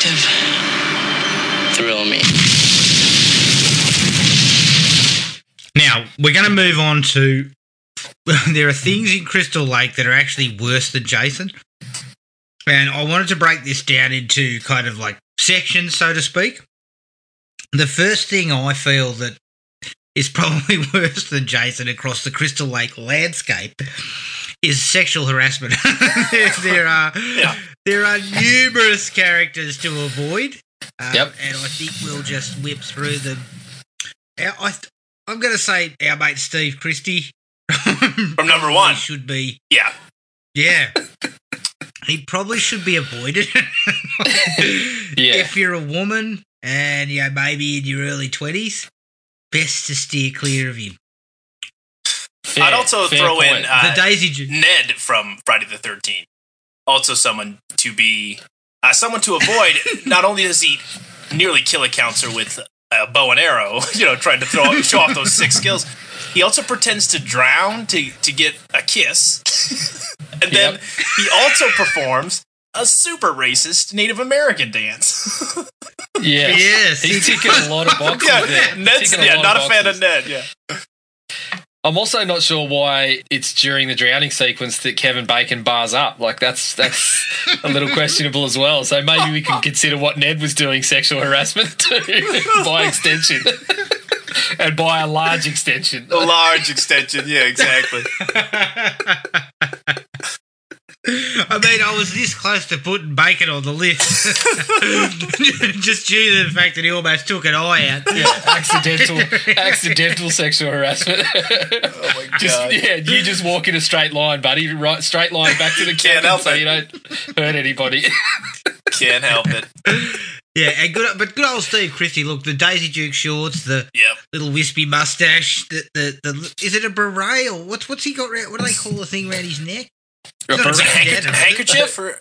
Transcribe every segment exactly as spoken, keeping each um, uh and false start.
detective. Thrill me. Now, we're going to move on to... There are things in Crystal Lake that are actually worse than Jason. And I wanted to break this down into kind of like sections, so to speak. The first thing I feel that is probably worse than Jason across the Crystal Lake landscape is sexual harassment. there, there are yeah. there are numerous characters to avoid, um, yep. and I think we'll just whip through them. Our, I, I'm going to say our mate Steve Christie from number one should be yeah yeah. He probably should be avoided. yeah. If you're a woman and, you know, maybe in your early twenties, best to steer clear of him. Fair, I'd also throw point. in uh, the Daisy Ju- Ned from Friday the thirteenth. Also someone to be, uh, someone to avoid. Not only does he nearly kill a counselor with a bow and arrow, you know, trying to throw show off those six skills, he also pretends to drown to, to get a kiss. And then yep. he also performs a super racist Native American dance. yeah. Yes. He's ticking a lot of boxes yeah, there. Ned's, yeah, not a boxes. fan of Ned, yeah. I'm also not sure why it's during the drowning sequence that Kevin Bacon bars up. Like, that's that's a little questionable as well. So maybe we can consider what Ned was doing sexual harassment to, by extension. And by a large extension. A large extension, yeah, exactly. I mean, I was this close to putting Bacon on the list just due to the fact that he almost took an eye out. Yeah, accidental accidental sexual harassment. Oh, my God. Just, yeah, you just walk in a straight line, buddy. Right, straight line back to the cabin so it. You don't hurt anybody. Can't help it. Yeah, and good, but good old Steve Christie. Look, the Daisy Duke shorts, the yep. little wispy mustache. The, the the is it a beret or what's what's he got? What do they call the thing around his neck? A, a, handker- a handkerchief? Or?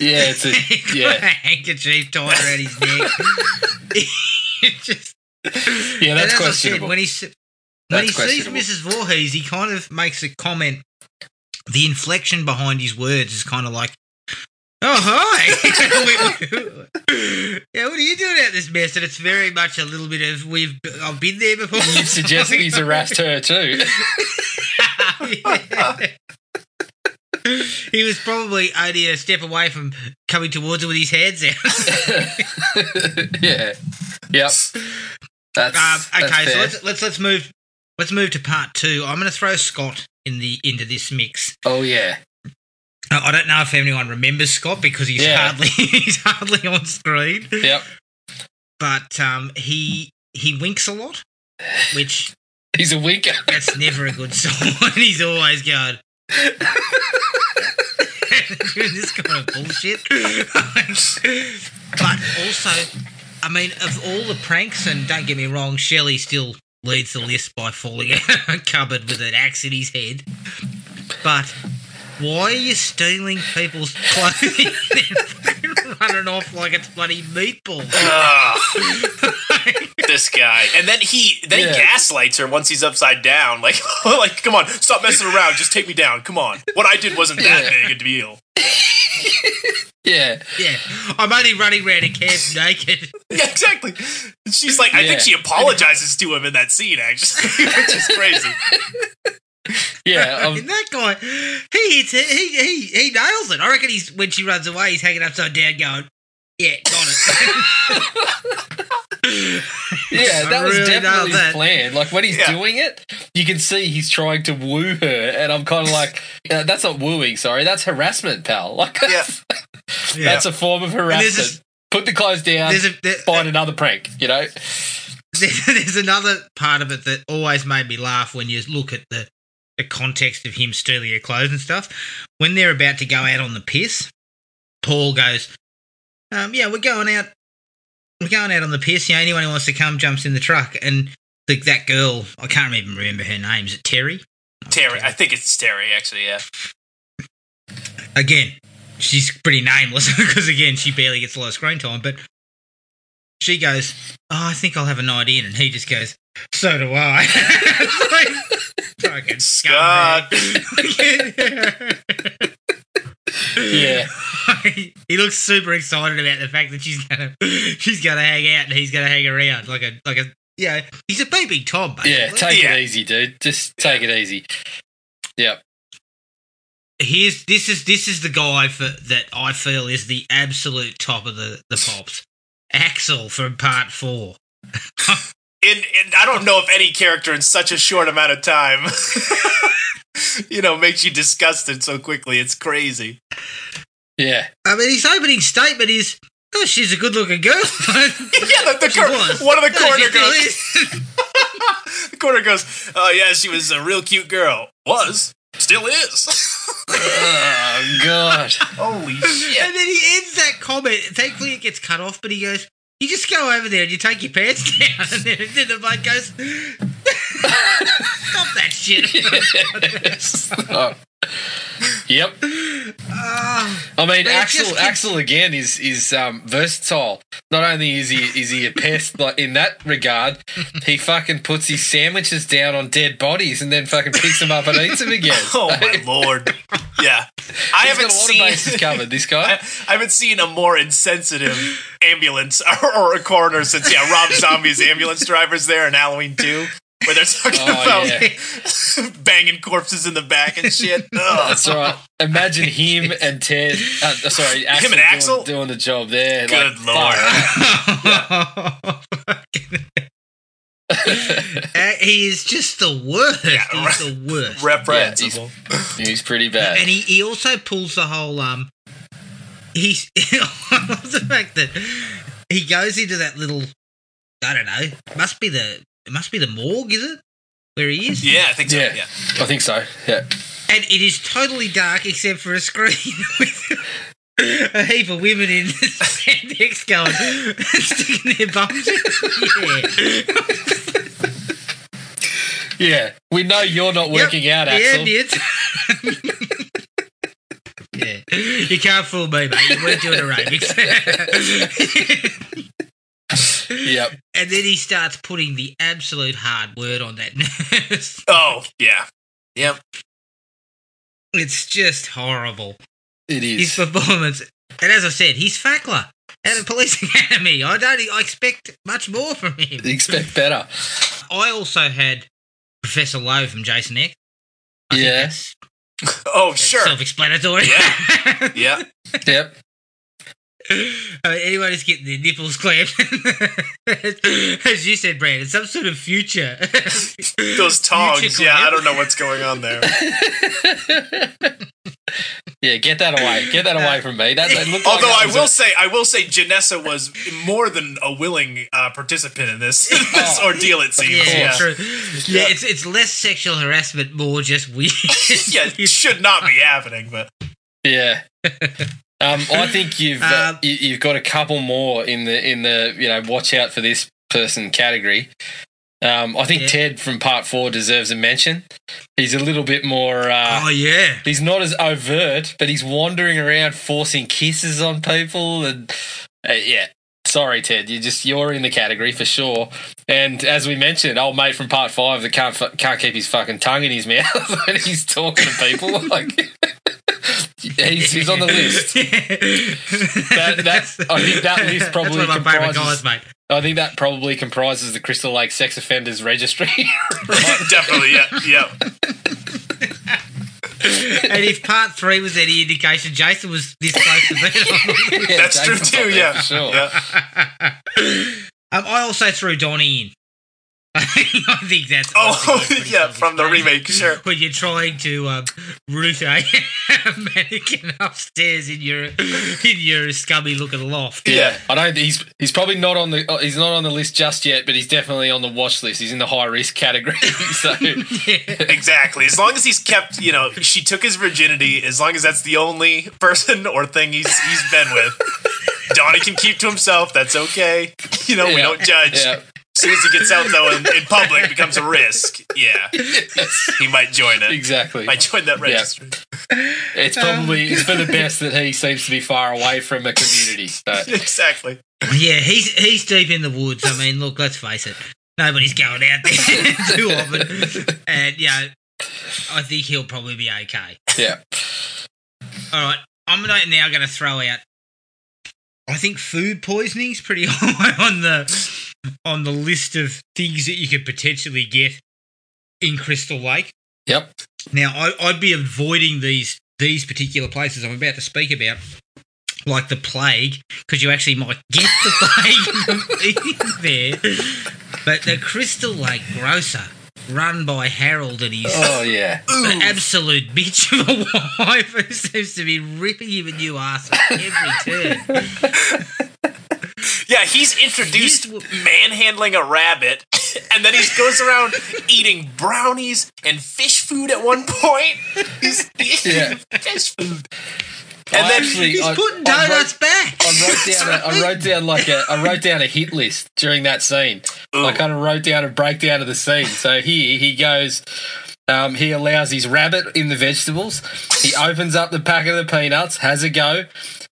Yeah, it's a, yeah. a handkerchief tied around his neck. Just, yeah, that's questionable. Said, when he when he sees Missus Voorhees, he kind of makes a comment. The inflection behind his words is kind of like, "Oh, hi! Yeah, what are you doing out this mess?" And it's very much a little bit of we've I've been there before. You've suggested he's harassed her too. yeah. He was probably only a step away from coming towards her with his hands out. yeah. Yep. That's, um, okay, that's so let's, let's let's move let's move to part two. I'm going to throw Scott in the into this mix. Oh yeah. I don't know if anyone remembers Scott because he's yeah. hardly he's hardly on screen. Yep. But um, he he winks a lot, which he's a winker. That's never a good sign. He's always going this kind of bullshit. But also, I mean, of all the pranks, and don't get me wrong, Shelley still leads the list by falling out of a cupboard with an axe in his head, but. Why are you stealing people's clothing and running off like it's bloody meatballs? Oh, this guy. And then he then yeah. he gaslights her once he's upside down. Like, like, come on, stop messing around. Just take me down. Come on. What I did wasn't that yeah. big a deal. Yeah. Yeah. I'm only running around a camp naked. Yeah, exactly. She's like, I yeah. think she apologizes to him in that scene, actually, which is crazy. Yeah, um, and that guy, he hits it, he he he nails it. I reckon he's when she runs away, he's hanging upside down, going, "Yeah, got it." yeah, that I was really definitely his that. plan. Like when he's yeah. doing it, you can see he's trying to woo her, and I'm kind of like, uh, "That's not wooing, sorry, that's harassment, pal." Like, yeah. that's yeah. a form of harassment. A, Put the clothes down. There's a, there, find uh, another prank, you know. There's, there's another part of it that always made me laugh when you look at the. the context of him stealing her clothes and stuff. When they're about to go out on the piss, Paul goes, um, yeah, we're going out we're going out on the piss, you know, anyone who wants to come jumps in the truck. And the, that girl, I can't even remember her name, is it Terry? Terry, I think it's Terry, actually, yeah. Again, she's pretty nameless because, again, she barely gets a lot of screen time, but she goes, oh, I think I'll have a night in, and he just goes, so do I. Like, fucking Scott. yeah. He looks super excited about the fact that she's gonna she's gonna hang out and he's gonna hang around like a like a yeah. He's a baby Tom, mate. Yeah, take yeah. it easy, dude. Just take it easy. Yep. Here's this is this is the guy for, that I feel is the absolute top of the, the pops. Axel from part four. In, in, I don't know if any character in such a short amount of time, you know, makes you disgusted so quickly. It's crazy. Yeah. I mean, his opening statement is, oh, she's a good-looking girl. yeah, the, the cor- one of the corner oh, goes, the corner goes, oh, yeah, she was a real cute girl. Was. Still is. Oh, God. Holy shit. And then he ends that comment. Thankfully, it gets cut off, but he goes, you just go over there and you take your pants down, and then, and then the bloke goes, stop that shit. Yes. Oh. Yep. Uh, I mean, Axel just... Axel again is is um, versatile. Not only is he is he a pest like in that regard, he fucking puts his sandwiches down on dead bodies and then fucking picks them up and eats them again. Oh my lord. Yeah. I He's haven't got a lot seen of bases covered, this guy. I, I haven't seen a more insensitive ambulance or, or a coroner since yeah, Rob Zombie's ambulance driver's there in Halloween two, where they're talking oh, about yeah. banging corpses in the back and shit. Ugh. That's right. Imagine him and Ted. Uh, sorry, Axel him and Axel doing, doing the job there. Good like, lord. uh, he is just the worst. Yeah, he's re- the worst. Reprehensible. Yeah, he's, he's pretty bad. And he, he also pulls the whole um. He's the fact that he goes into that little. I don't know. Must be the. It must be the morgue, is it? Where he is? Yeah, I think so. Yeah, yeah. I think so, yeah. And it is totally dark except for a screen with a heap of women in spandex going and sticking their bums in. Yeah. Yeah, we know you're not working yep. out, Axel. Yeah, yeah. You can't fool me, mate. We're doing aerobics. Yep. And then he starts putting the absolute hard word on that nurse. Oh, yeah. Yep. It's just horrible. It is. His performance. And as I said, he's Fackler at the Police Academy. I don't I expect much more from him. You expect better. I also had Professor Lowe from Jason X. I yeah. That's, oh, that's sure. Self-explanatory. Yeah. Yeah. Yep. I mean, anyone who's getting their nipples clamped, as you said, Brandon, some sort of future. Those tongs, future yeah, I don't know what's going on there. Yeah, get that away. Get that away from me. That, that looked Although like that I will a- say, I will say, Janessa was more than a willing uh, participant in this, in this oh. ordeal. It seems. Yeah, yeah. True. Yeah, yeah, it's it's less sexual harassment, more just weird. Yeah, it should not be happening, but yeah. Um, I think you've uh, um, you, you've got a couple more in the in the you know watch out for this person category. Um, I think yeah. Ted from part four deserves a mention. He's a little bit more. Uh, oh yeah, he's not as overt, but he's wandering around forcing kisses on people and uh, yeah. Sorry, Ted, you just you're in the category for sure. And as we mentioned, old mate from part five that can't fu- can't keep his fucking tongue in his mouth when he's talking to people like. He's, he's on the list. that, that's, I think that list probably that's one of my comprises. Guys, mate. I think that probably comprises the Crystal Lake Sex Offenders Registry. Definitely, yeah, yeah. And if part three was any indication, Jason was this close to being on. Yeah, that's Jason true too. Yeah, for sure. Yeah. Um, I also threw Donnie in. I think that's oh yeah from the remake sure when you're trying to um, root a mannequin upstairs in your in your scummy looking loft. Yeah, yeah. I don't. He's he's probably not on the he's not on the list just yet, but he's definitely on the watch list. He's in the high risk category. So yeah. Exactly. As long as he's kept, you know, she took his virginity. As long as that's the only person or thing he's he's been with, Donnie can keep to himself. That's okay. You know, yeah. We don't judge. Yeah. As soon as he gets out, though, in, in public, it becomes a risk. Yeah. He might join it. Exactly. Might join that registry. Yeah. It's probably it's for the best that he seems to be far away from a community. So. Exactly. Yeah, he's he's deep in the woods. I mean, look, let's face it. Nobody's going out there too often. And, you know, I think he'll probably be okay. Yeah. All right. I'm I'm not now going to throw out. I think food poisoning is pretty high on the on the list of things that you could potentially get in Crystal Lake. Yep. Now, I, I'd be avoiding these these particular places I'm about to speak about, like the plague, because you actually might get the plague from eating there. But the Crystal Lake grocer, run by Harold and his oh, yeah. an absolute bitch of a wife who seems to be ripping him a new arse at every turn. Yeah, he's introduced he's... manhandling a rabbit, and then he goes around eating brownies and fish food at one point. He's eating yeah. fish food. And I then actually, he's I, putting donuts I wrote, back. I wrote down, right. a, I wrote down like a, I wrote down a hit list during that scene. Ooh. I kind of wrote down a breakdown of the scene. So here he goes. Um, he allows his rabbit in the vegetables. He opens up the pack of the peanuts, has a go,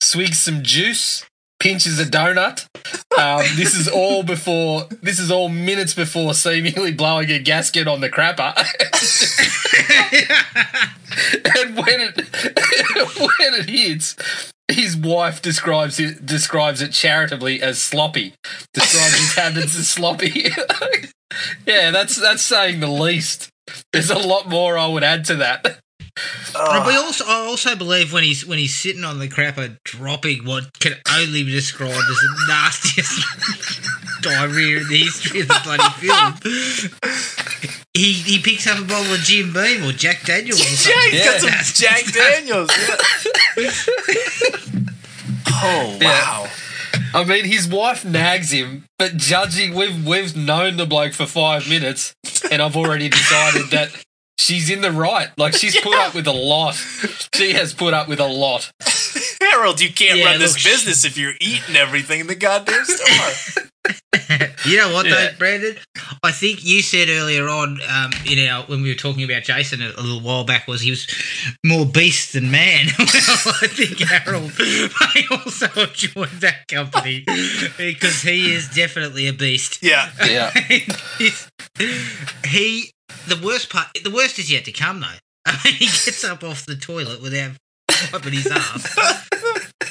swigs some juice, pinches a donut. Um, this is all before. This is all minutes before seemingly blowing a gasket on the crapper. And when it when it hits, his wife describes it describes it charitably as sloppy. Describes his habits as sloppy. Yeah, that's that's saying the least. There's a lot more I would add to that. Uh, we also, I also believe when he's when he's sitting on the crapper dropping what can only be described as the nastiest diarrhea in the history of the bloody film. He he picks up a bottle of Jim Beam or Jack Daniels. Or something. Yeah, he's got yeah. some Jack Daniels. Yeah. Oh wow! Yeah. I mean, his wife nags him, but judging we've we've known the bloke for five minutes, and I've already decided that. She's in the right. Like, she's yeah. put up with a lot. She has put up with a lot. Harold, you can't yeah, run this sh- business if you're eating everything in the goddamn store. You know what, yeah. though, Brandon? I think you said earlier on um, in our when we were talking about Jason a, a little while back was he was more beast than man. Well, I think Harold may also have joined that company because he is definitely a beast. Yeah. yeah. He... The worst part, the worst is yet to come, though. I mean, he gets up off the toilet without wiping his ass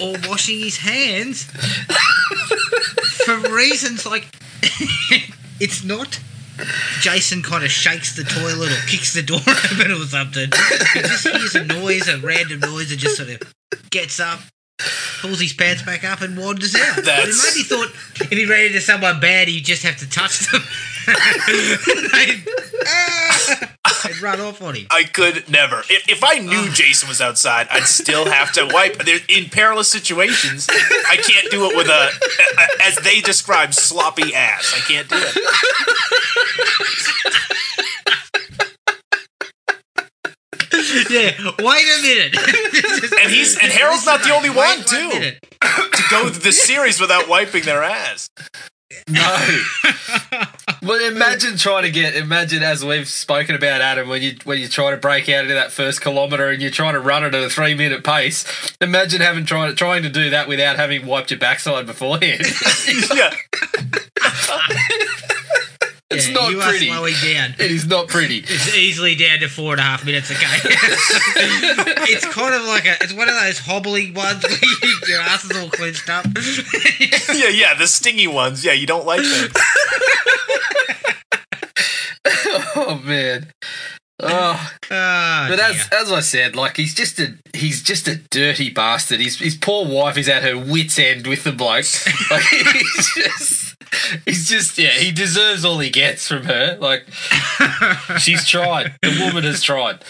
or washing his hands for reasons like it's not. Jason kind of shakes the toilet or kicks the door open or something. He just hears a noise, a random noise, and just sort of gets up, pulls his pants back up, and wanders out. That's... He maybe thought if he ran into someone bad, he'd just have to touch them. They'd, ah, they'd run off on him. I could never. If, if I knew oh. Jason was outside, I'd still have to wipe. They're in perilous situations, I can't do it with a, a, a as they describe, sloppy ass. I can't do it. Yeah, wait a minute. and he's and Harold's not the only one, too, to go through the series without wiping their ass. No, but imagine trying to get. Imagine as we've spoken about, Adam, when you when you try to break out into that first kilometre and you're trying to run it at a three minute pace. Imagine having tried trying to do that without having wiped your backside beforehand. Yeah. It's yeah, not you pretty. You are slowing down. It is not pretty. It's easily down to four and a half minutes. Okay, it's kind of like a. It's one of those hobbling ones where you, your ass is all clenched up. yeah, yeah, the stingy ones. Yeah, you don't like those. Oh man. Oh. oh but as dear. as I said, like he's just a he's just a dirty bastard. His his poor wife is at her wit's end with the bloke. Like, he's just he's just yeah, he deserves all he gets from her. Like she's tried. The woman has tried.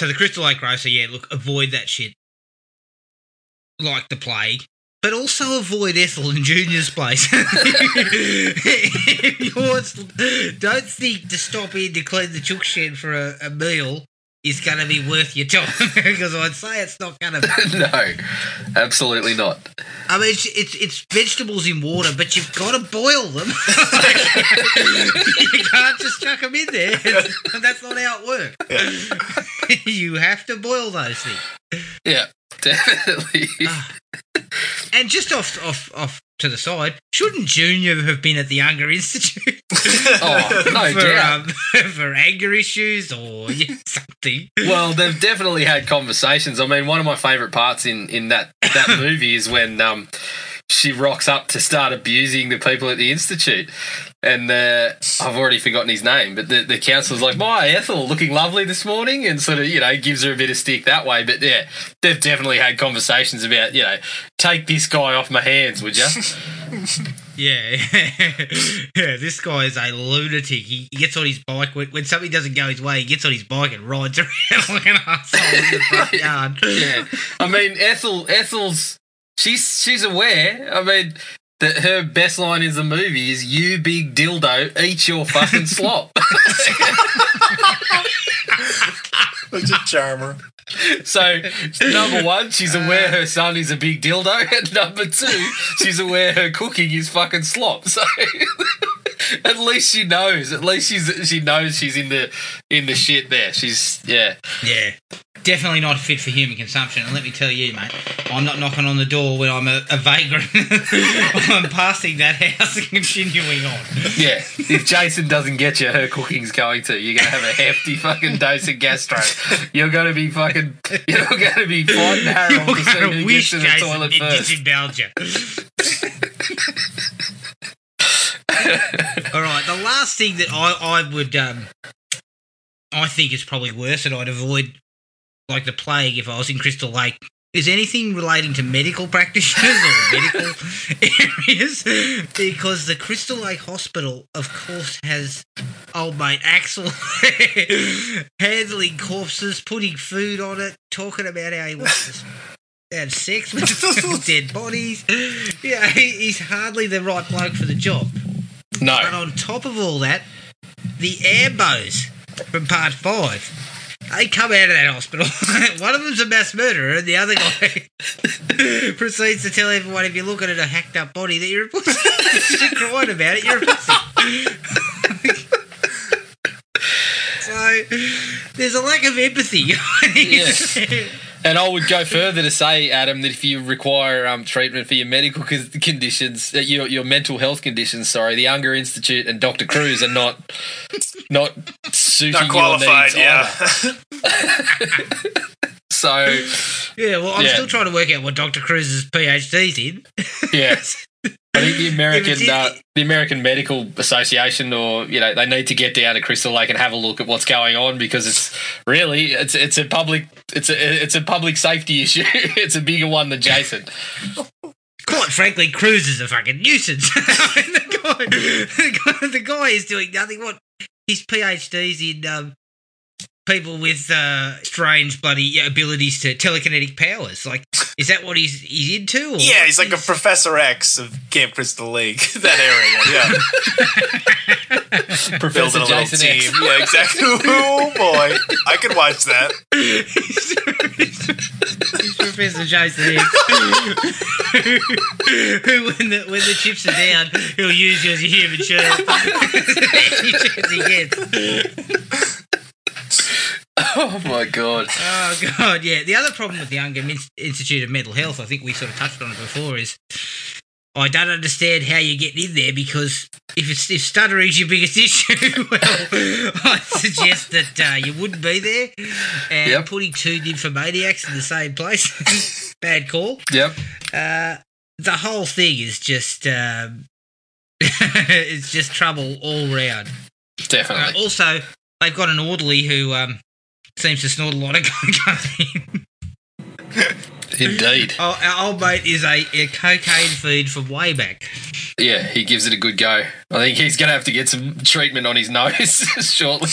So the Crystal Lake grocer, yeah, look, avoid that shit. Like the plague. But also avoid Ethel and Junior's place. Yours, don't think to stop in to clean the chook shed for a, a meal is going to be worth your time because I'd say it's not going to. No, absolutely not. I mean, it's, it's it's vegetables in water, but you've got to boil them. You can't just chuck them in there. That's not how it works. Yeah. You have to boil those things. Yeah, definitely. Uh, And just off, off, off to the side, shouldn't Junior have been at the Unger Institute? Oh, no for, doubt. Um, for anger issues or yeah, something. Well, they've definitely had conversations. I mean, one of my favourite parts in, in that, that movie is when um, she rocks up to start abusing the people at the Institute. And uh, I've already forgotten his name, but the, the council's like, my Ethel, looking lovely this morning, and sort of, you know, gives her a bit of stick that way. But, yeah, they've definitely had conversations about, you know, take this guy off my hands, would you? Yeah. Yeah, this guy is a lunatic. He, he gets on his bike. When, when something doesn't go his way, he gets on his bike and rides around like an arsehole in the front yard. Yeah. I mean, Ethel, Ethel's, she's, she's aware. I mean... That her best line in the movie is, you big dildo, eat your fucking slop. It's a charmer. So, number one, she's aware her son is a big dildo. And number two, she's aware her cooking is fucking slop. So... At least she knows. At least she's she knows she's in the in the shit there. She's yeah. Yeah. Definitely not fit for human consumption. And let me tell you, mate, I'm not knocking on the door when I'm a, a vagrant. I'm passing that house and continuing on. Yeah. If Jason doesn't get you, her cooking's going to. You're gonna have a hefty fucking dose of gastro. You're gonna be fucking you're gonna be fighting Harold to see who gets to the toilet first. You're gonna wish Jason disembalmed you. All right, the last thing that I, I would, um, I think is probably worse that I'd avoid like the plague if I was in Crystal Lake is anything relating to medical practitioners or medical areas, because the Crystal Lake Hospital, of course, has old mate Axel handling corpses, putting food on it, talking about how he wants to have sex with dead bodies. Yeah, he, he's hardly the right bloke for the job. No. But on top of all that, the Ambos from part five, they come out of that hospital. One of them's a mass murderer, and the other guy proceeds to tell everyone, if you're looking at a hacked up body, that you're a pussy. You're crying about it, you're a pussy. So there's a lack of empathy. Yes. And I would go further to say, Adam, that if you require um, treatment for your medical conditions, your your mental health conditions, sorry, the Unger Institute and Doctor Cruz are not not suiting not qualified, your needs either. Yeah. So, yeah, well, I'm yeah. still trying to work out what Doctor Cruz's PhD's in. Yes. I think the American uh, the American Medical Association, or you know, they need to get down to Crystal Lake and have a look at what's going on, because it's really it's it's a public it's a it's a public safety issue. It's a bigger one than Jason. Quite frankly, Cruz is a fucking nuisance. I mean, the, guy, the guy the guy is doing nothing. What his PhD's in um, people with uh, strange bloody abilities to telekinetic powers, like. Is that what he's he's into? Or yeah, he's like he's... a Professor X of Camp Crystal Lake, that area. Yeah, Professor Jason team. X. Yeah, exactly. Oh boy, I could watch that. He's Professor Jason X. Who, when the when the chips are down, he'll use you as a human shirt. Any chance he gets. Oh, my God. Oh, God, yeah. The other problem with the Unger Institute of Mental Health, I think we sort of touched on it before, is I don't understand how you're getting in there, because if, it's, if stuttering's your biggest issue, well, I suggest that uh, you wouldn't be there. And yep. Putting two nymphomaniacs in the same place, bad call. Yep. Uh, the whole thing is just, um, it's just trouble all round. Definitely. Uh, also, they've got an orderly who... Um, seems to snort a lot of cocaine. Indeed. Oh, our old mate is a, a cocaine fiend from way back. Yeah, he gives it a good go. I think he's going to have to get some treatment on his nose shortly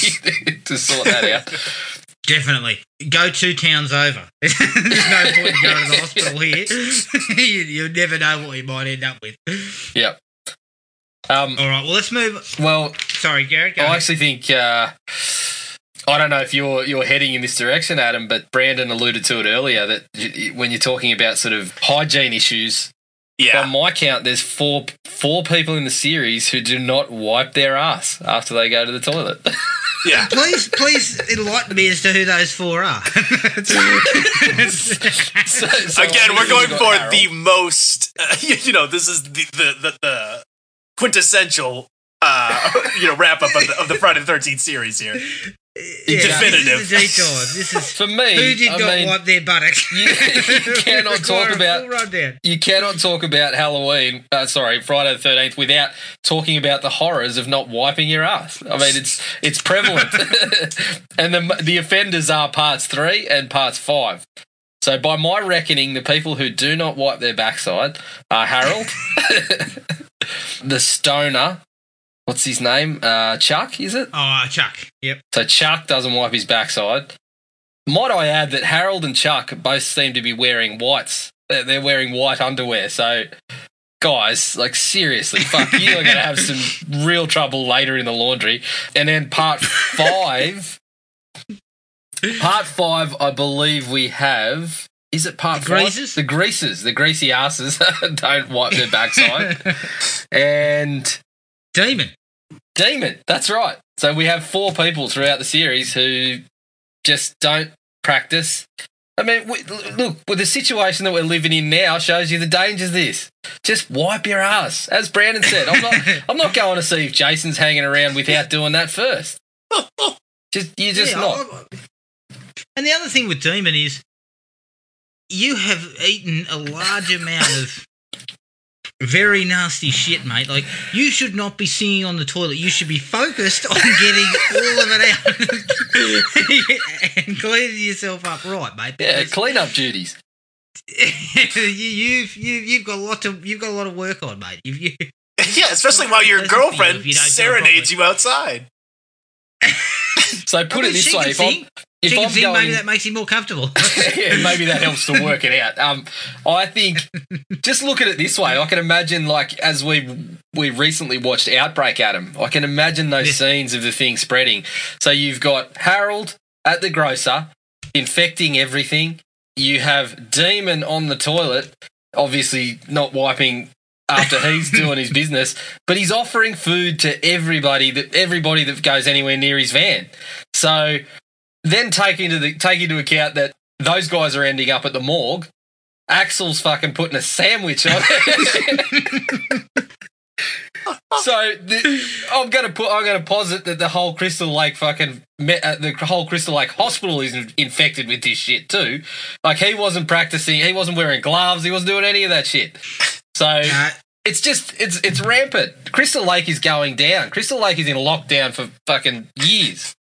to sort that out. Definitely. Go two towns over. There's no point in going to the hospital here. you, you'll never know what you might end up with. Yep. Um, All right, well, let's move. Well, sorry, Garrett. Go I ahead. actually think... Uh, I don't know if you're you're heading in this direction, Adam, but Brandon alluded to it earlier that when you're talking about sort of hygiene issues, yeah. By my count, there's four four people in the series who do not wipe their ass after they go to the toilet. Yeah, please please enlighten me as to who those four are. so, so Again, we're going for Harold. the most uh, you, you know, this is the the the, the quintessential uh, you know wrap up of the, of the Friday the thirteenth series here. Yeah, definitive. This is a this is for me. Who did I not mean, want their buttocks? You, you cannot talk about. You cannot talk about Halloween. Uh, sorry, Friday the thirteenth without talking about the horrors of not wiping your ass. I mean, it's it's prevalent, and the the offenders are parts three and parts five. So, by my reckoning, the people who do not wipe their backside are Harold, the stoner. What's his name? Uh, Chuck, is it? Oh, uh, Chuck, yep. So Chuck doesn't wipe his backside. Might I add that Harold and Chuck both seem to be wearing whites. They're wearing white underwear. So, guys, like, seriously, fuck, you are going to have some real trouble later in the laundry. And then part five, part five, I believe we have... Is it part the five? Greasers? The greasers, the greasy asses don't wipe their backside. And... Demon. Demon, that's right. So we have four people throughout the series who just don't practice. I mean, we, look, with the situation that we're living in now shows you the dangers of this. Just wipe your ass. As Brandon said, I'm not I'm not going to see if Jason's hanging around without doing that first. Just You're just yeah, not. I, I, and the other thing with Demon is you have eaten a large amount of... Very nasty shit, mate. Like, you should not be singing on the toilet. You should be focused on getting all of it out and cleaning yourself up right, mate. Yeah, clean-up duties. you, you've you, you've got a lot to you've got a lot of work on, mate. You've, you, yeah, especially while your girlfriend you you serenades you outside. So put I mean, it this way, if I'm, if I'm going, maybe that makes him more comfortable. Yeah, maybe that helps to work it out. Um, I think just look at it this way. I can imagine, like as we we recently watched Outbreak, Adam. I can imagine those yeah. scenes of the thing spreading. So you've got Harold at the grocer infecting everything. You have Demon on the toilet, obviously not wiping. After he's doing his business, but he's offering food to everybody that everybody that goes anywhere near his van. So then take into the take into account that those guys are ending up at the morgue. Axel's fucking putting a sandwich on. So the, I'm gonna put I'm gonna posit that the whole Crystal Lake fucking uh, the whole Crystal Lake hospital is in, infected with this shit too. Like he wasn't practicing, he wasn't wearing gloves, he wasn't doing any of that shit. So nah. it's just it's it's rampant. Crystal Lake is going down. Crystal Lake is in lockdown for fucking years.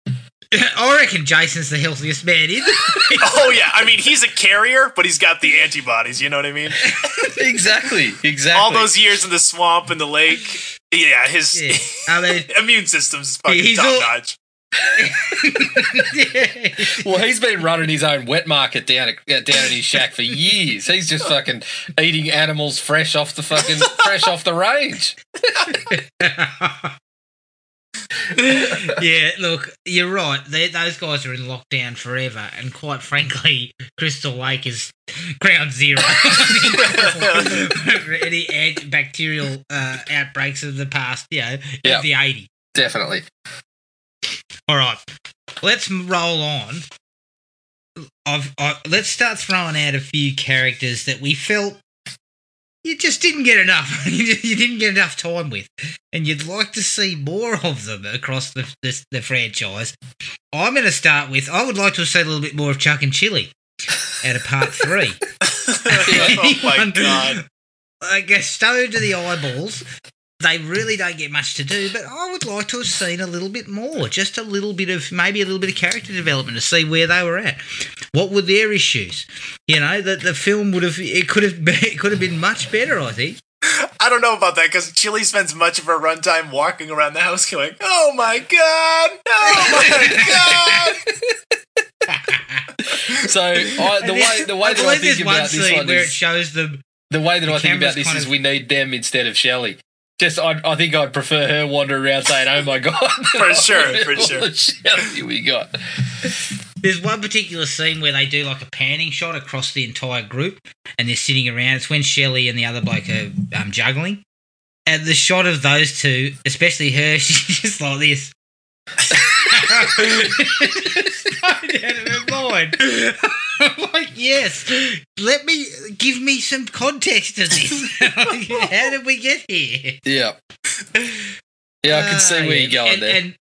I reckon Jason's the healthiest man in. Oh yeah, I mean he's a carrier, but he's got the antibodies. You know what I mean? exactly, exactly. All those years in the swamp and the lake. Yeah, his yeah. I mean, immune system's fucking top all- notch. Well, he's been running his own wet market down at, down at his shack for years. He's just fucking eating animals fresh off the fucking fresh off the range. Yeah, look, you're right. They, those guys are in lockdown forever, and quite frankly, Crystal Lake is ground zero for any bacterial uh, outbreaks of the past, you know, yep. of the eighties. Definitely. All right, let's roll on. I've, I, let's start throwing out a few characters that we felt you just didn't get enough. you, you didn't get enough time with, and you'd like to see more of them across the the, the franchise. I'm going to start with. I would like to see a little bit more of Chuck and Chili out of part three. Oh my god! I guess stoned to the eyeballs. They really don't get much to do, but I would like to have seen a little bit more, just a little bit of, maybe a little bit of character development to see where they were at. What were their issues? You know, that the film would have, it could have been, it could have been much better, I think. I don't know about that because Chili spends much of her runtime walking around the house going, oh my God, oh my God. So I, the way, the way I that I think about this one where is, it shows them, the way that the I think about this is of, we need them instead of Shelley. Just, I, I think I'd prefer her wandering around saying, "Oh my god!" For sure, for sure. Here we got. There's one particular scene where they do like a panning shot across the entire group, and they're sitting around. It's when Shelley and the other bloke are um, juggling, and the shot of those two, especially her, she's just like this. She's going out of her mind. I'm like, yes, let me, give me some context to this. How did we get here? Yeah. Yeah, I can uh, see where yeah. you're going and, there. And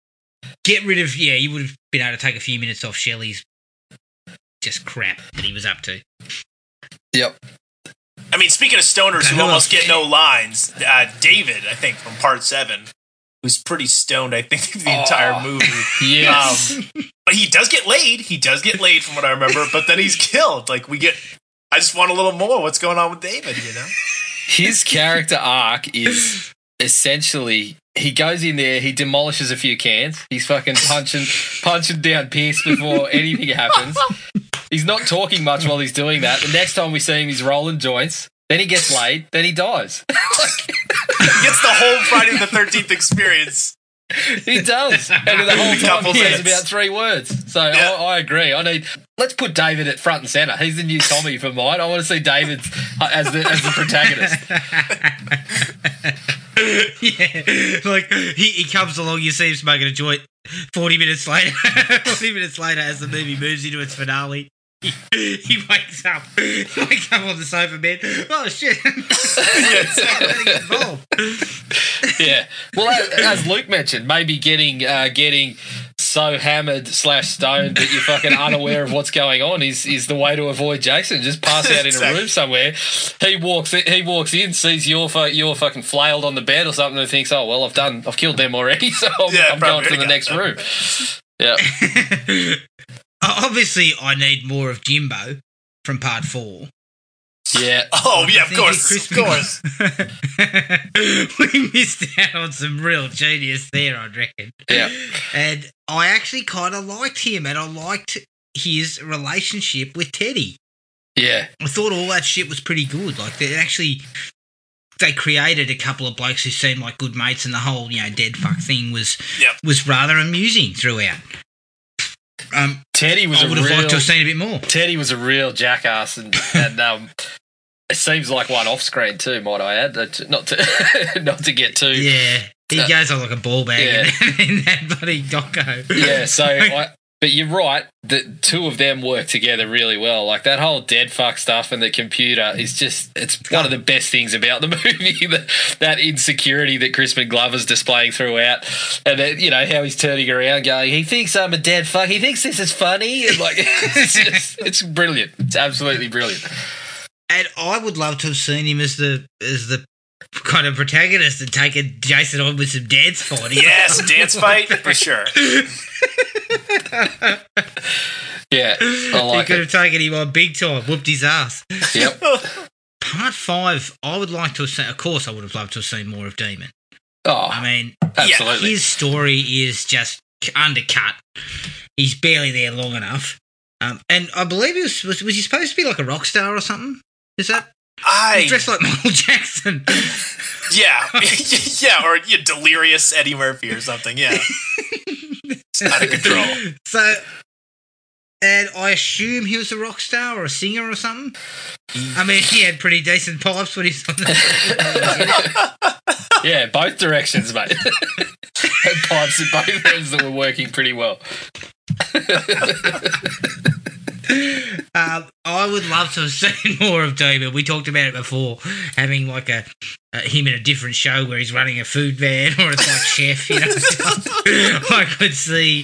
get rid of, yeah, you would have been able to take a few minutes off Shelley's just crap that he was up to. Yep. I mean, speaking of stoners who almost get no lines, uh, David, I think, from part seven, who's pretty stoned, I think, the oh, entire movie. Yes. Um, but he does get laid. He does get laid from what I remember, but then he's killed. Like, we get, I just want a little more. What's going on with David, you know? His character arc is essentially, he goes in there, he demolishes a few cans. He's fucking punching, punching down piss before anything happens. He's not talking much while he's doing that. The next time we see him, he's rolling joints. Then he gets laid. Then he dies. Like, he gets the whole Friday the thirteenth experience. He does. And the whole the time he has about three words. So yeah. I, I agree. I need. Let's put David at front and centre. He's the new Tommy for mine. I want to see David as the as the protagonist. Yeah, like he, he comes along, you see him smoking a joint. Forty minutes later, forty minutes later, as the movie moves into its finale. He, he wakes up. He wakes up on the sofa bed. Oh, shit. Yeah. Well, as, as Luke mentioned, maybe getting uh, getting so hammered slash stoned that you're fucking unaware of what's going on is, is the way to avoid Jason. Just pass out in a room somewhere. He walks in, he walks in, sees you're, you're fucking flailed on the bed or something and thinks, oh, well, I've done, I've killed them already, so I'm, yeah, I'm going to the next room. Yeah. Obviously, I need more of Jimbo from part four. Yeah. Oh, yeah, of course, of course. We missed out on some real genius there, I reckon. Yeah. And I actually kind of liked him, and I liked his relationship with Teddy. Yeah. I thought all that shit was pretty good. Like, they actually, they created a couple of blokes who seemed like good mates, and the whole, you know, dead fuck thing was yep. was rather amusing throughout. Um, Teddy was I would a have real, liked to have seen a bit more. Teddy was a real jackass, and, and um, it seems like one off screen too. Might I add, not to not to get too. Yeah, he uh, goes on like a ball bag yeah. in, in that bloody doco. Yeah, so I, but you're right. The two of them work together really well. Like that whole dead fuck stuff and the computer is just it's one of the best things about the movie. The, that insecurity that Crispin Glover's displaying throughout, and then, you know how he's turning around, going, "He thinks I'm a dead fuck. He thinks this is funny." And like it's, just, it's brilliant. It's absolutely brilliant. And I would love to have seen him as the as the kind of protagonist and taken Jason on with some dance fight. Yes, dance fight for sure. Yeah, I like he could it. have taken him on big time, whooped his ass. Yep. Part five, I would like to have seen. Of course, I would have loved to have seen more of Demon. Oh, I mean, absolutely. Yeah, his story is just undercut. He's barely there long enough, um, and I believe he was, was was he supposed to be like a rock star or something? Is that? I He's dressed like Michael Jackson. Yeah, yeah, or you know, delirious Eddie Murphy or something. Yeah. Out of control. So, and I assume he was a rock star or a singer or something. I mean, he had pretty decent pipes when he's on that. Yeah, both directions, mate. Had pipes in both ends that were working pretty well. um, I would love to have seen more of David. We talked about it before, having like a, a him in a different show where he's running a food van or it's like chef, you know. I could see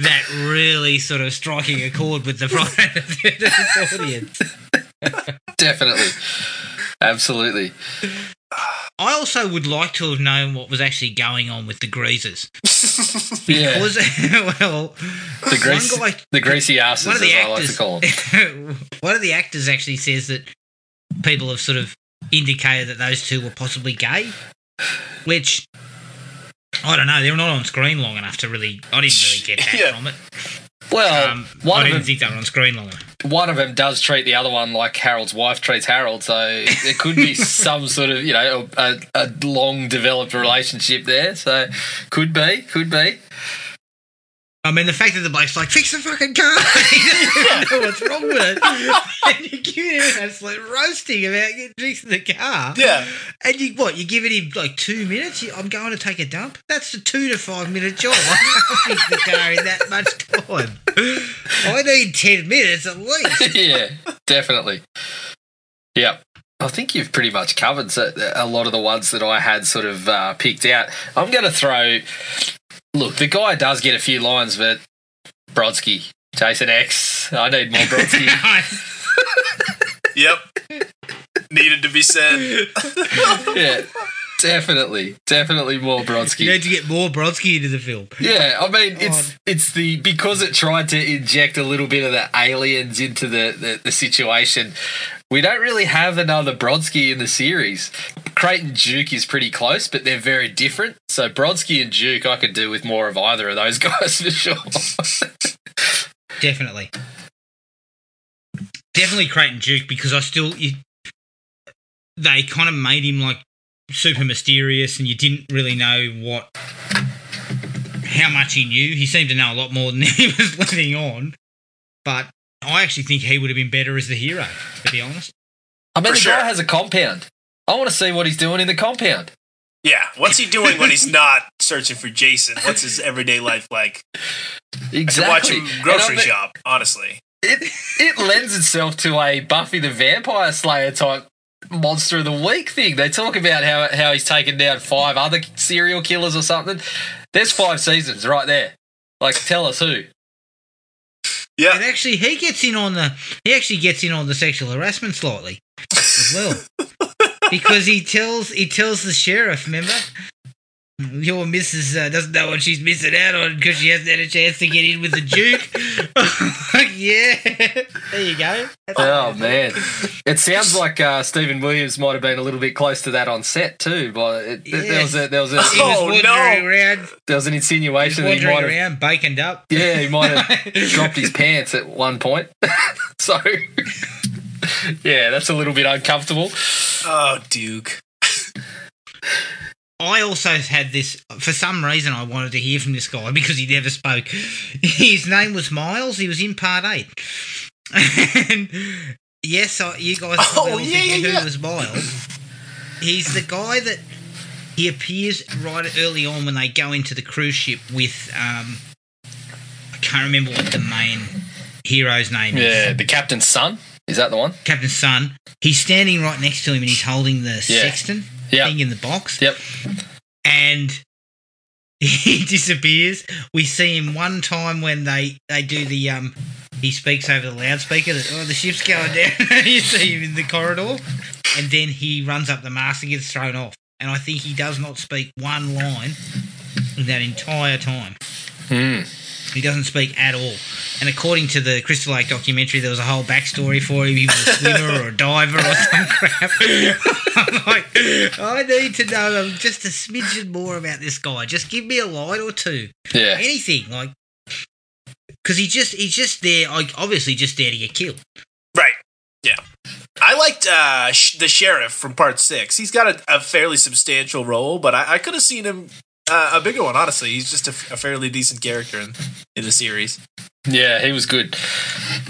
that really sort of striking a chord with the Friday the thirteenth audience. Definitely. Absolutely. I also would like to have known what was actually going on with the greasers. Because, yeah. well, the, grease, guy, the greasy asses, as actors, I like to call them. One of the actors actually says that people have sort of indicated that those two were possibly gay, which, I don't know, they were not on screen long enough to really, I didn't really get that yeah. from it. Well, um, one I didn't of them, think they were on screen long enough. One of them does treat the other one like Harold's wife treats Harold, so there could be some sort of, you know, a, a long-developed relationship there. So could be, could be. I mean, the fact that the bloke's like, fix the fucking car. He doesn't know what's wrong with it. And you give him an absolute roasting about getting fixing the car. Yeah. And you what, you're giving him like two minutes? You, I'm going to take a dump? That's a two to five minute job. I can't fix the car in that much time. I need ten minutes at least. Yeah, definitely. Yep. I think you've pretty much covered a lot of the ones that I had sort of uh, picked out. I'm going to throw... Look, the guy does get a few lines, but Brodsky, Jason X, I need more Brodsky. Yep. Needed to be said. Yeah, definitely. Definitely more Brodsky. You need to get more Brodsky into the film. Yeah, I mean, it's oh. it's the, because it tried to inject a little bit of the aliens into the, the, the situation, we don't really have another Brodsky in the series. Creighton Duke is pretty close, but they're very different. So Brodsky and Duke, I could do with more of either of those guys for sure. Definitely. Definitely Creighton Duke, because I still... You, they kind of made him, like, super mysterious, and you didn't really know what... how much he knew. He seemed to know a lot more than he was letting on. But I actually think he would have been better as the hero, to be honest. I mean, for the sure. guy has a compound. I want to see what he's doing in the compound. Yeah, what's he doing when he's not searching for Jason? What's his everyday life like? Exactly. I watch him grocery shop, the, honestly. It it lends itself to a Buffy the Vampire Slayer type monster of the week thing. They talk about how, how he's taken down five other serial killers or something. There's five seasons right there. Like, tell us who. Yeah. And actually, he gets in on the he actually gets in on the sexual harassment slightly as well. Because he tells he tells the sheriff, remember, your missus uh, doesn't know what she's missing out on because she hasn't had a chance to get in with the Duke. Yeah, there you go. That's oh man, it sounds like uh, Stephen Williams might have been a little bit close to that on set too. But it, yeah. there was a, there was a oh, he was wandering no. around. There was an insinuation he was that he might around, have baconed up. Yeah, he might have dropped his pants at one point. So. Yeah, that's a little bit uncomfortable. Oh, Duke. I also had this, for some reason I wanted to hear from this guy because he never spoke. His name was Miles. He was in part eight. And yes, I, you guys probably oh, yeah, thinking yeah, yeah. who was Miles. He's the guy that he appears right early on when they go into the cruise ship with, um, I can't remember what the main hero's name is. Yeah, the captain's son. Is that the one? Captain's son. He's standing right next to him and he's holding the yeah. sexton yep. thing in the box. Yep. And he disappears. We see him one time when they, they do the, um, he speaks over the loudspeaker that, oh, the ship's going down. You see him in the corridor. And then he runs up the mast and gets thrown off. And I think he does not speak one line in that entire time. Hmm. He doesn't speak at all. And according to the Crystal Lake documentary, there was a whole backstory for him. He was a swimmer or a diver or some crap. I'm like, I need to know just a smidgen more about this guy. Just give me a line or two. Yeah. Anything. Like, because he just, he's just there, like, obviously just there to get killed. Right. Yeah. I liked uh, the sheriff from part six. He's got a, a fairly substantial role, but I, I could have seen him. Uh, a bigger one, honestly. He's just a, a fairly decent character in, in the series. Yeah, he was good.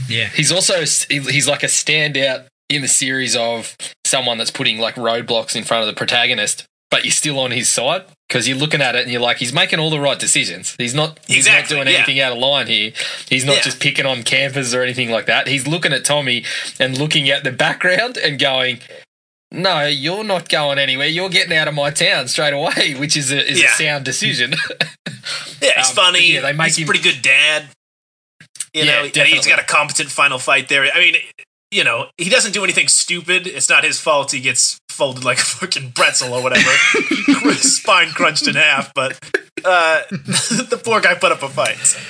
Yeah. He's also, he's like a standout in the series of someone that's putting like roadblocks in front of the protagonist, but you're still on his side because you're looking at it and you're like, he's making all the right decisions. He's not, he's exactly, not doing yeah. anything out of line here. He's not yeah. just picking on campers or anything like that. He's looking at Tommy and looking at the background and going, no, you're not going anywhere. You're getting out of my town straight away, which is a, is yeah. a sound decision. Yeah, he's um, funny. Yeah, they make he's him... a pretty good dad. You yeah, know, definitely. He's got a competent final fight there. I mean, you know, he doesn't do anything stupid. It's not his fault he gets folded like a fucking pretzel or whatever. Spine crunched in half, but uh, the poor guy put up a fight. So.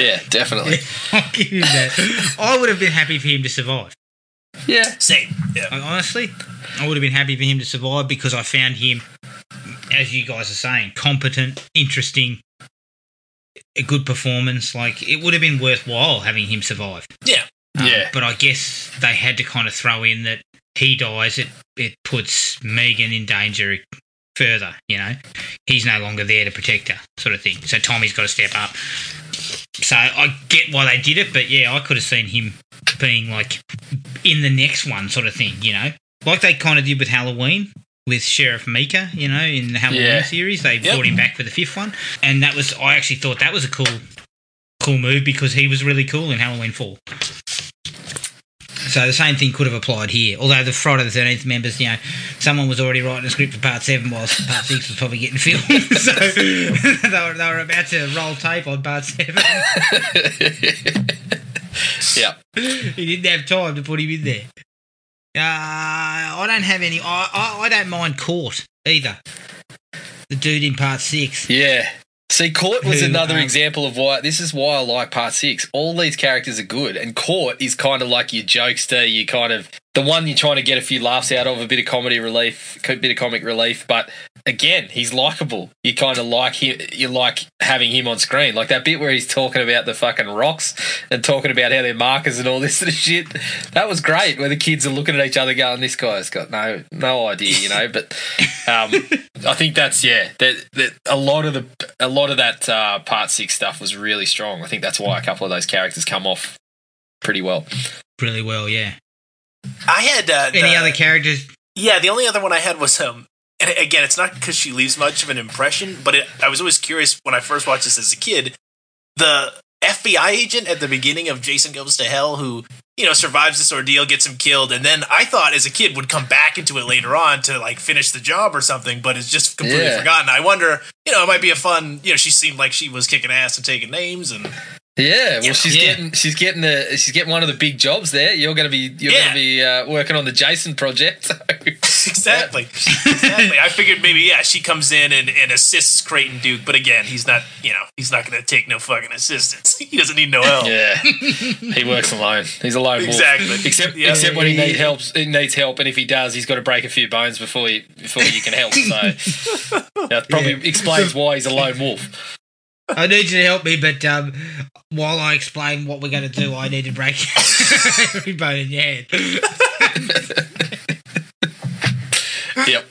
Yeah, definitely. I'll give him that. I would have been happy for him to survive. Yeah. Same. Yeah. I, honestly, I would have been happy for him to survive because I found him, as you guys are saying, competent, interesting, a good performance. Like, it would have been worthwhile having him survive. Yeah. Um, yeah. But I guess they had to kind of throw in that he dies, it, it puts Megan in danger further, you know. He's no longer there to protect her, sort of thing. So Tommy's got to step up. So I get why they did it, but, yeah, I could have seen him being, like, in the next one sort of thing, you know? Like they kind of did with Halloween, with Sheriff Meeker, you know, in the Halloween yeah. series. They yep. brought him back for the fifth one. And that was – I actually thought that was a cool cool move because he was really cool in Halloween four. So the same thing could have applied here, although the Friday the thirteenth members, you know, someone was already writing a script for Part seven whilst Part six was probably getting filmed. So they, were, they were about to roll tape on Part seven. Yeah. He didn't have time to put him in there. Uh, I don't have any. I, I, I don't mind Court either. The dude in Part six. Yeah. See, Court was Who, another um, example of why – this is why I like Part six. All these characters are good, and Court is kind of like your jokester, you kind of – the one you're trying to get a few laughs out of, a bit of comedy relief, a bit of comic relief. But, again, he's likeable. You kind of like him, you like having him on screen. Like that bit where he's talking about the fucking rocks and talking about how they're markers and all this sort of shit. That was great, where the kids are looking at each other going, this guy's got no no idea, you know. But um, I think that's, yeah, that, that a lot of the a lot of that uh, Part six stuff was really strong. I think that's why a couple of those characters come off pretty well. Really well, yeah. I had uh, any the, other characters? Yeah, the only other one I had was um. And again, it's not because she leaves much of an impression, but it, I was always curious when I first watched this as a kid. The F B I agent at the beginning of Jason Goes to Hell, who you know survives this ordeal, gets him killed, and then I thought as a kid would come back into it later on to like finish the job or something, but it's just completely yeah. forgotten. I wonder, you know, it might be a fun. You know, she seemed like she was kicking ass and taking names and. Yeah, well, yeah. she's yeah. getting she's getting the she's getting one of the big jobs there. You're going to be you're yeah. going to be uh, working on the Jason project. So. Exactly, exactly. I figured maybe yeah, she comes in and, and assists Creighton Duke, but again, he's not you know he's not going to take no fucking assistance. He doesn't need no help. Yeah, he works alone. He's a lone wolf. Exactly. Except yeah. except when he needs help, he needs help, and if he does, he's got to break a few bones before he before you he can help. So that probably yeah. explains why he's a lone wolf. I need you to help me, but um, while I explain what we're going to do, I need to break every bone in your head. Yep.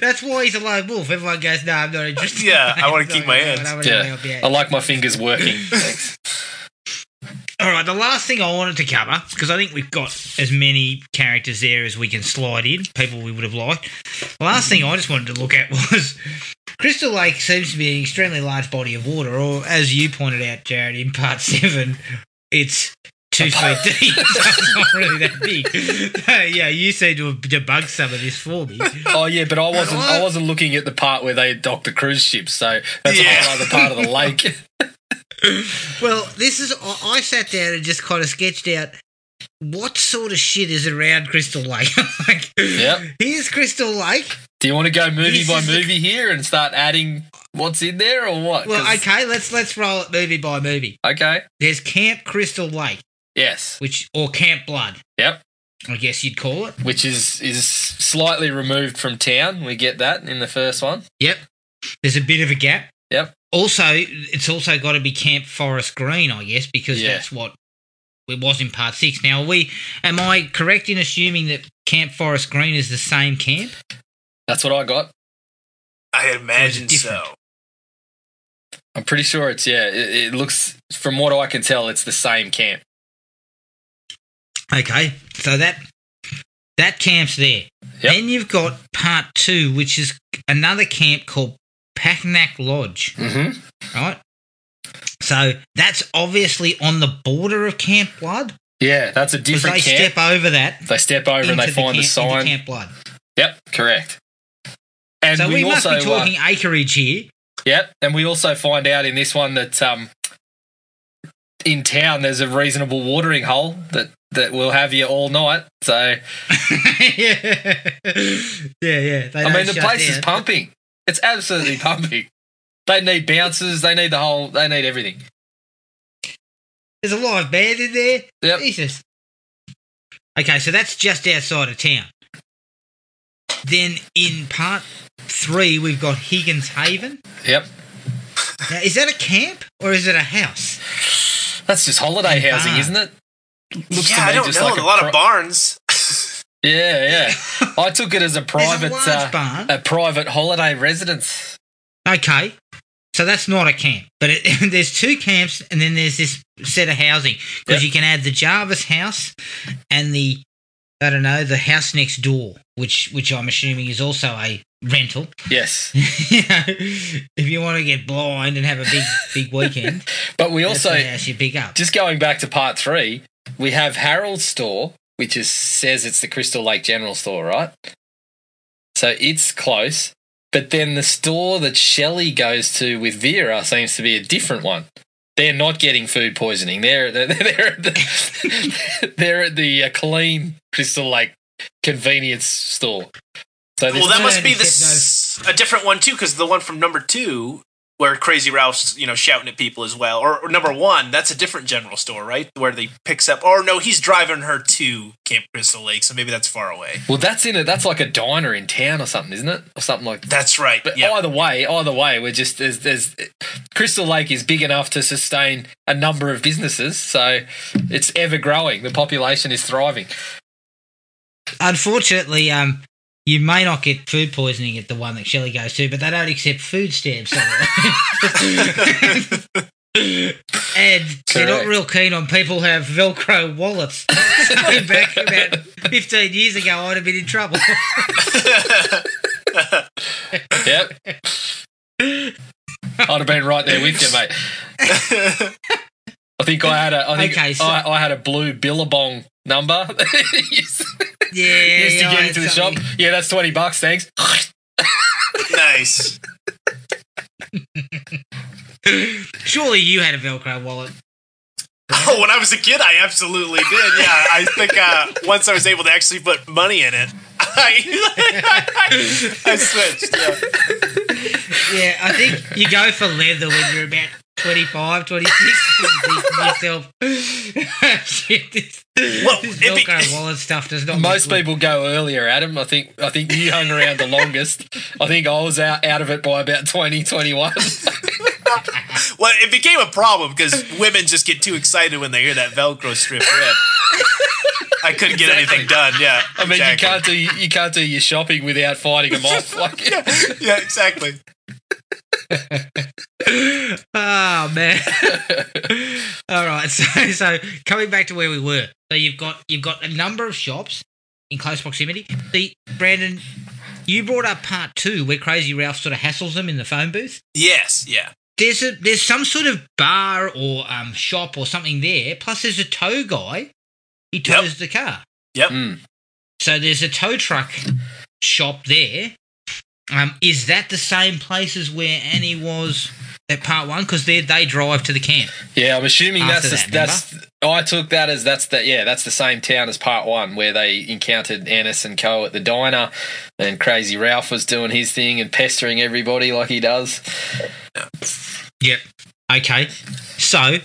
That's why he's a lone wolf. Everyone goes, no, I'm not interested. Yeah, I want to keep my hands. I, yeah. I like my fingers working. Thanks. All right, the last thing I wanted to cover, because I think we've got as many characters there as we can slide in, people we would have liked. The last thing I just wanted to look at was... Crystal Lake seems to be an extremely large body of water, or as you pointed out, Jared, in Part seven, it's two feet deep, so it's not really that big. So, yeah, you seem to have debunked some of this for me. Oh, yeah, but I wasn't I wasn't looking at the part where they dock the cruise ships, so that's yeah. a whole other part of the lake. Well, this is I sat down and just kind of sketched out what sort of shit is around Crystal Lake. Like, yep. Here's Crystal Lake. Do you want to go movie this by movie here and start adding what's in there or what? Well, Cause... okay, let's let's roll it movie by movie. Okay. There's Camp Crystal Lake. Yes. Which or Camp Blood. Yep. I guess you'd call it. Which is, is slightly removed from town. We get that in the first one. Yep. There's a bit of a gap. Yep. Also, it's also got to be Camp Forest Green, I guess, because yeah. that's what it was in Part six. Now, are we am I correct in assuming that Camp Forest Green is the same camp? That's what I got. I imagine so. I'm pretty sure it's, yeah, it, it looks, from what I can tell, it's the same camp. Okay, so that that camp's there. Yep. Then you've got Part two, which is another camp called Packnack Lodge. Mm-hmm. Right? So that's obviously on the border of Camp Blood. Yeah, that's a different camp. Because they step over that. They step over and they find the sign. Into Camp Blood. Yep, correct. And so we, we must also, be talking uh, acreage here. Yep, and we also find out in this one that um, in town there's a reasonable watering hole that, that will have you all night. So yeah, yeah, yeah. I mean, the place down. is pumping. It's absolutely pumping. They need bouncers. They need the whole. They need everything. There's a live band in there. Yep. Jesus. Okay, so that's just outside of town. Then in Part three, we've got Higgins Haven. Yep. Now, is that a camp or is it a house? That's just holiday a housing, barn. isn't it? Looks yeah, to me I don't just know. Like a, a lot pro- of barns. Yeah, yeah. I took it as a private, a, uh, a private holiday residence. Okay. So that's not a camp. But it, there's two camps and then there's this set of housing because yep. you can add the Jarvis house and the, I don't know, the house next door, which which I'm assuming is also a rental. Yes. You know, if you want to get blind and have a big big weekend. But we also, that's you pick up. Just going back to part three, we have Harold's store, which is, says it's the Crystal Lake General Store, right? So it's close. But then the store that Shelley goes to with Vera seems to be a different one. They're not getting food poisoning. They're they're, they're at the, they're at the uh, clean Crystal Lake convenience store. So well, that must be this, no. a different one too, because the one from number two, where Crazy Ralph's, you know, shouting at people as well, or, or number one, that's a different general store, right? Where they picks up. Or no, he's driving her to Camp Crystal Lake, so maybe that's far away. Well, that's in a, that's like a diner in town or something, isn't it? Or something like that. That's right. But yep. either way, either way, we're just there's, there's Crystal Lake is big enough to sustain a number of businesses, so it's ever growing. The population is thriving. Unfortunately, um. you may not get food poisoning at the one that Shelley goes to, but they don't accept food stamps. And correct. They're not real keen on people who have Velcro wallets. Back about fifteen years ago, I'd have been in trouble. Yep. I'd have been right there with you, mate. I think I had a. I think okay, so- I, I had a blue Billabong number. Yeah, used to get into the something. shop. Yeah, that's twenty bucks. Thanks. Nice. Surely you had a Velcro wallet. Oh, when I was a kid, I absolutely did. Yeah, I think uh, once I was able to actually put money in it, I, I switched. Yeah. Yeah, I think you go for leather when you're about twenty-five, twenty-six yourself. Shit, this, well, this Velcro be, wallet stuff does not. Most people go earlier, Adam. I think I think you hung around the longest. I think I was out, out of it by about twenty, twenty-one. Well, it became a problem because women just get too excited when they hear that Velcro strip rip. I couldn't get exactly. anything done. Yeah, I mean exactly. you can't do you can't do your shopping without fighting them off. Like, yeah, yeah, exactly. Oh man! All right, so so coming back to where we were, so you've got you've got a number of shops in close proximity. The Brandon, you brought up part two where Crazy Ralph sort of hassles them in the phone booth. Yes, yeah. There's a there's some sort of bar or um shop or something there. Plus, there's a tow guy. He tows yep. the car. Yep. Mm. So there's a tow truck shop there. Um, is that the same place as where Annie was at part one? Because they they drive to the camp. Yeah, I'm assuming that's that, the, that's. I took that as that's the yeah that's the same town as part one where they encountered Annis and Co at the diner, and Crazy Ralph was doing his thing and pestering everybody like he does. Yep. Okay. So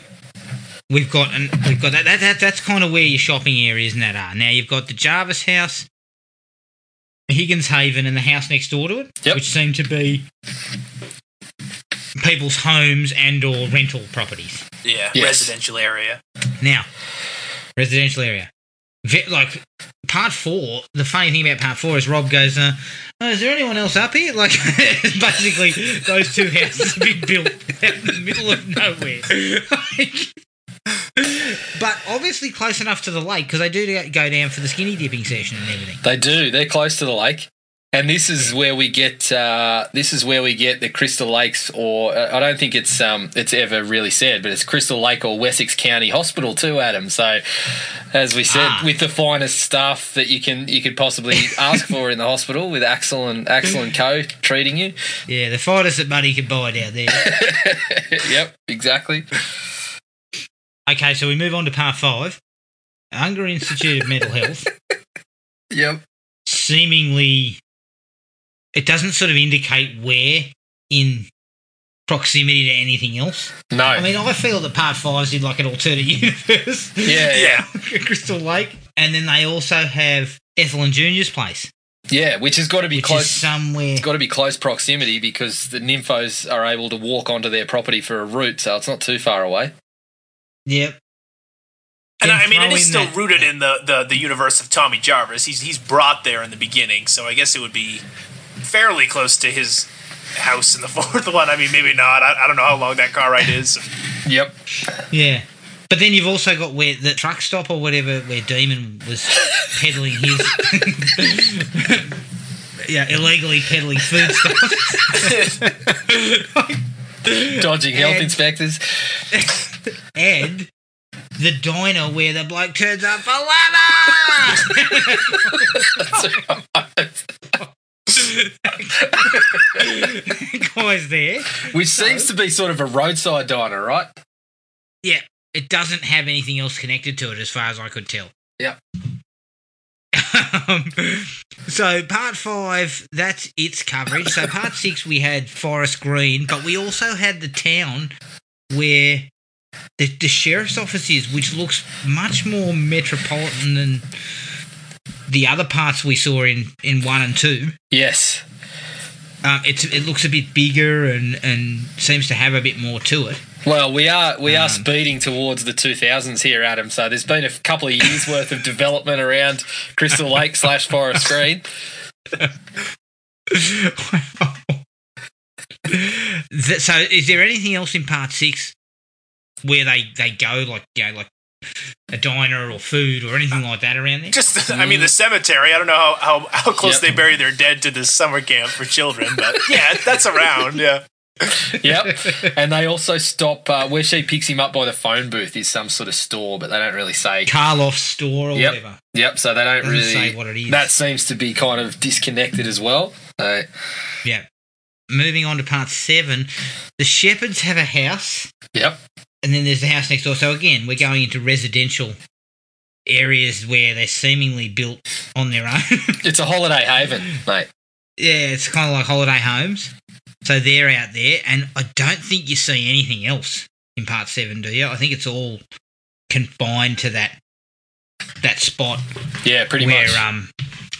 we've got an, we've got that, that that that's kind of where your shopping areas and that are. Now you've got the Jarvis house, Higgins Haven and the house next door to it, yep. which seem to be people's homes and or rental properties. Yeah, yes. Residential area. Now, residential area. Like, part four, the funny thing about part four is Rob goes, uh, oh, is there anyone else up here? Like, basically, those two houses have been built out in the middle of nowhere. Like, but obviously close enough to the lake because they do go down for the skinny dipping session and everything. They do. They're close to the lake, and this is yeah. where we get uh, this is where we get the Crystal Lakes, or uh, I don't think it's um it's ever really said, but it's Crystal Lake or Wessex County Hospital too, Adam. So as we said, ah. with the finest staff that you can you could possibly ask for in the hospital, with Axel and Axel and Co treating you. Yeah, the finest that money can buy down there. Yep, exactly. Okay, so we move on to part five. Unger Institute of Mental Health. Yep. Seemingly, it doesn't sort of indicate where in proximity to anything else. No. I mean, I feel that part five is in like an alternate universe. Yeah, yeah. Crystal Lake. And then they also have Ethel and Junior's place. Yeah, which has got to be which close. Is somewhere. It's got to be close proximity because the nymphos are able to walk onto their property for a route, so it's not too far away. Yep. And, and I mean, it is still that, rooted in the, the, the universe of Tommy Jarvis. He's he's brought there in the beginning, so I guess it would be fairly close to his house in the fourth one. I mean, maybe not. I, I don't know how long that car ride is. Yep. Yeah. But then you've also got where the truck stop or whatever where Demon was peddling his... yeah, illegally peddling food stuff. Dodging health and, inspectors. And the diner where the bloke turns up for lava! That's right. That guy's there. Which seems so, to be sort of a roadside diner, right? Yeah. It doesn't have anything else connected to it as far as I could tell. Yep. Um, so part five, that's its coverage. So part six, we had Forest Green, but we also had the town where the, the sheriff's office is, which looks much more metropolitan than the other parts we saw in, in one and two. Yes. Um, it's, it looks a bit bigger and, and seems to have a bit more to it. Well, we are we are um, speeding towards the two thousands here, Adam. So there's been a couple of years' worth of development around Crystal Lake slash Forest Green. So, is there anything else in Part Six where they, they go like you know, like a diner or food or anything like that around there? Just, mm. I mean, the cemetery. I don't know how how, how close yep. they bury their dead to this summer camp for children, but yeah, that's around. Yeah. Yep, and they also stop uh, where she picks him up by the phone booth is some sort of store, but they don't really say Karloff's store or yep. whatever. Yep, so they don't Doesn't really say what it is. That seems to be kind of disconnected as well. So. Yeah. Moving on to part seven, the Shepherds have a house. Yep, and then there's the house next door. So again, we're going into residential areas where they're seemingly built on their own. It's a holiday haven, mate. Yeah, it's kind of like holiday homes. So they're out there, and I don't think you see anything else in Part seven, do you? I think it's all confined to that that spot. Yeah, pretty where, much. Um,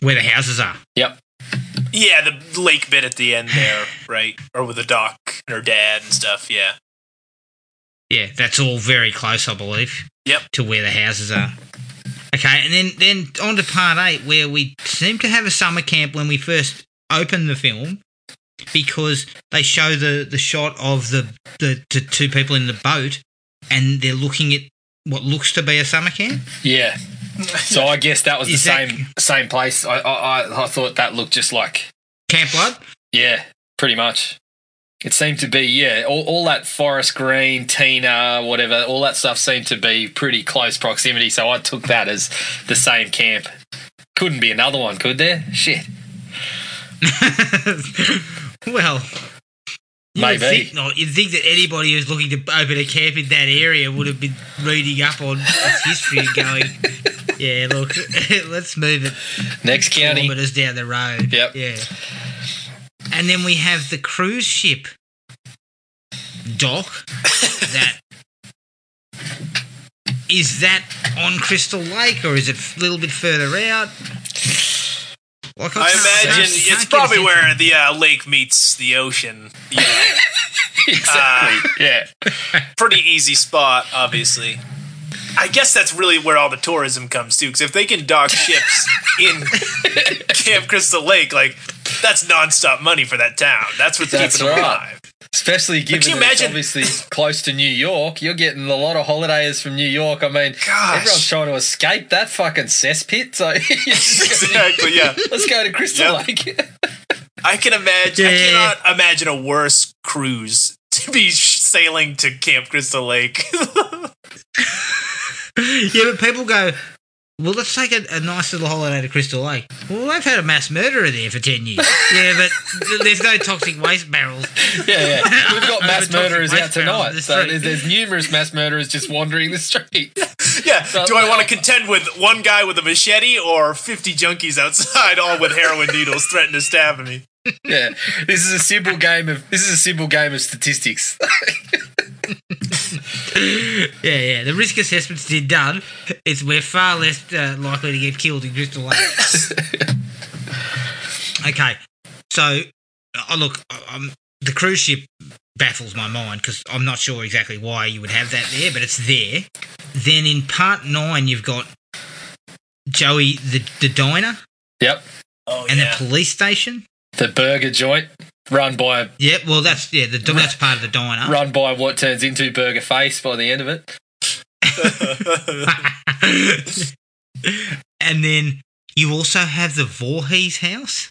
where the houses are. Yep. Yeah, the lake bit at the end there, right? Or with the dock and her dad and stuff, yeah. Yeah, that's all very close, I believe. Yep. To where the houses are. Okay, and then, then on to Part eight, where we seem to have a summer camp when we first open the film. Because they show the, the shot of the, the, the two people in the boat and they're looking at what looks to be a summer camp. Yeah. So I guess that was the that, same same place. I, I I thought that looked just like... Camp Blood? Yeah, pretty much. It seemed to be, yeah, all, all that Forest Green, Tina, whatever, all that stuff seemed to be pretty close proximity, so I took that as the same camp. Couldn't be another one, could there? Shit. Well, you maybe think not. You'd think that anybody who's looking to open a camp in that area would have been reading up on its history and going, "Yeah, look, let's move it next county kilometres down the road." Yep. Yeah. And then we have the cruise ship dock. That is that on Crystal Lake, or is it a little bit further out? Like I, I imagine say, it's probably where the uh, lake meets the ocean. You know. Exactly. Uh, yeah. Pretty easy spot, obviously. I guess that's really where all the tourism comes to, because if they can dock ships in Camp Crystal Lake, like that's nonstop money for that town. That's what's that's keeping right. it alive. Especially given that imagine- it's obviously close to New York. You're getting a lot of holidayers from New York. I mean, Gosh. everyone's trying to escape that fucking cesspit. So exactly, yeah. Let's go to Crystal yep. Lake. I can imagine. Yeah. I cannot imagine a worse cruise to be sailing to Camp Crystal Lake. Yeah, but people go, well, let's take a, a nice little holiday to Crystal Lake. Well, they've had a mass murderer there for ten years. Yeah, but there's no toxic waste barrels. Yeah, yeah. We've got mass murderers out tonight. So there's, there's numerous mass murderers just wandering the streets. Yeah. So do I want to contend with one guy with a machete or fifty junkies outside all with heroin needles threatening to stab me? Yeah. This is a simple game of this is a simple game of statistics. yeah, yeah. The risk assessment's been done. It's we're far less uh, likely to get killed in Crystal Lake. Okay, so uh, look, um, the cruise ship baffles my mind because I'm not sure exactly why you would have that there, but it's there. Then in part nine, you've got Joey the the diner. Yep. Oh, and yeah. the police station. The burger joint. run by... Yeah, well, that's yeah, the, that's part of the diner. Run by what turns into Burger Face by the end of it. And then you also have the Voorhees house.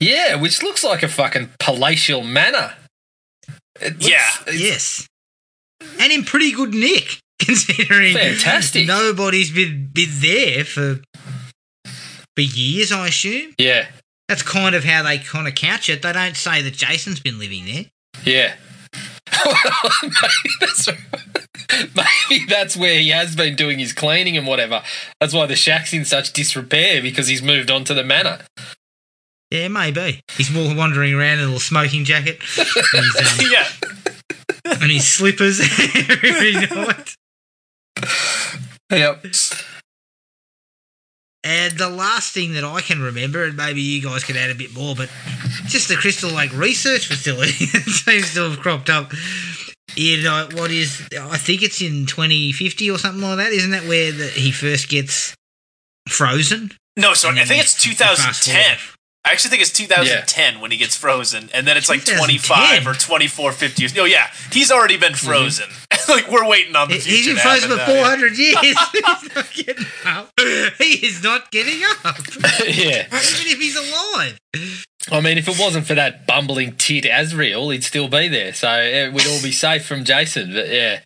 Yeah, which looks like a fucking palatial manor. It looks, yeah. Yes. And in pretty good nick, considering fantastic. Nobody's been, been there for, for years, I assume. Yeah. That's kind of how they kind of couch it. They don't say that Jason's been living there. Yeah. maybe, that's, maybe that's where he has been doing his cleaning and whatever. That's why the shack's in such disrepair, because he's moved on to the manor. Yeah, maybe. He's more wandering around in a little smoking jacket. And his, um, yeah. And his slippers every night. Yep. And the last thing that I can remember, and maybe you guys could add a bit more, but just the Crystal Lake Research Facility that seems to have cropped up. You know, what is, I think it's in twenty fifty or something like that. Isn't that where the, he first gets frozen? No, sorry, I think it's two thousand ten. I actually think it's two thousand ten yeah. when he gets frozen, and then it's like twenty-five or twenty-four, fifty years. Oh, yeah, he's already been frozen. Mm-hmm. Like, we're waiting on the future. He's been frozen for four hundred yeah. years. He's not getting up. He is not getting up. Yeah. Even if he's alive. I mean, if it wasn't for that bumbling tit Azrael, he'd still be there. So it, we'd all be safe from Jason. But, yeah.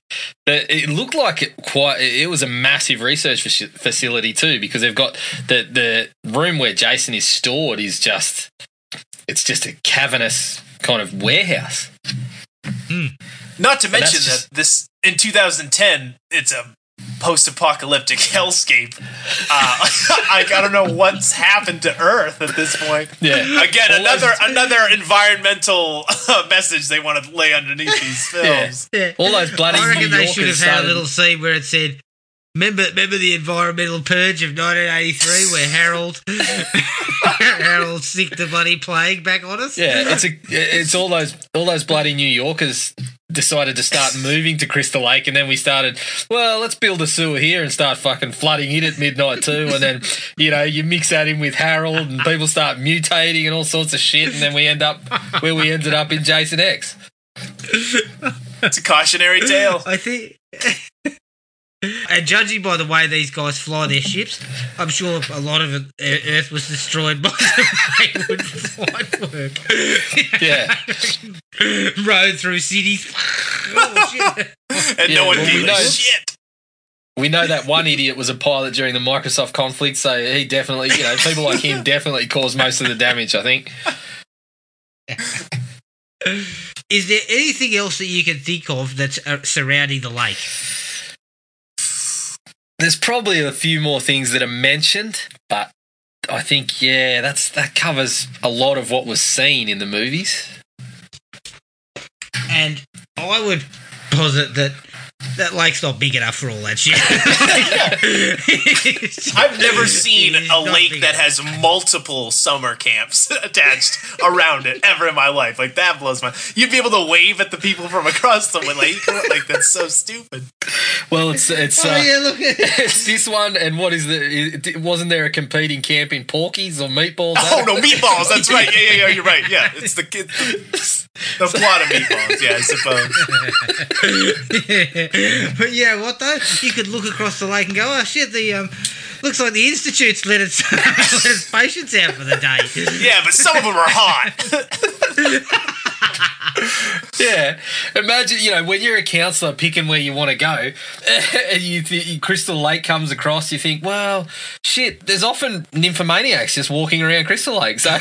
But it looked like it quite. It was a massive research facility too, because they've got the the room where Jason is stored is just it's just a cavernous kind of warehouse. Mm. Not to mention just, that this in two thousand ten, it's a post-apocalyptic hellscape. Uh, I, I don't know what's happened to Earth at this point. Yeah. Again, all another those, another environmental uh, message they want to lay underneath these films. Yeah. Yeah. All those bloody I reckon New they Yorkers should have had a little scene where it said, "Remember, remember the environmental purge of nineteen eighty-three, where Harold Harold sicked the bloody plague back on us." Yeah, it's a, it's all those all those bloody New Yorkers decided to start moving to Crystal Lake, and then we started, well, let's build a sewer here and start fucking flooding it at midnight too, and then, you know, you mix that in with Harold and people start mutating and all sorts of shit, and then we end up where we ended up in Jason X. It's a cautionary tale. I think... And judging by the way these guys fly their ships, I'm sure a lot of it, Earth was destroyed by the wayward flight work. Yeah. Rode through cities. Oh, shit. And yeah, no one well, did we know, shit. We know that one idiot was a pilot during the Microsoft conflict, so he definitely, you know, people like him definitely caused most of the damage, I think. Is there anything else that you can think of that's surrounding the lake? There's probably a few more things that are mentioned, but I think, yeah, that's that covers a lot of what was seen in the movies. And I would posit that that lake's not big enough for all that shit. I've never seen a lake that has multiple summer camps attached around it ever in my life. Like, that blows my... You'd be able to wave at the people from across the lake. Like, that's so stupid. Well, it's it's, uh, oh, yeah, look at it. It's this one, and what is the... Wasn't there a competing camp in Porkies or Meatballs? Oh, no, Meatballs, that's right. Yeah, yeah, yeah, you're right. Yeah, it's the, it's the, the plot of Meatballs, yeah, I suppose. But yeah, what though? You could look across the lake and go, "Oh shit, the um, looks like the institute's let its, let its patients out for the day." Yeah, but some of them are hot. Yeah, imagine, you know, when you're a counsellor picking where you want to go, and you th- Crystal Lake comes across, you think, "Well, shit, there's often nymphomaniacs just walking around Crystal Lake." So,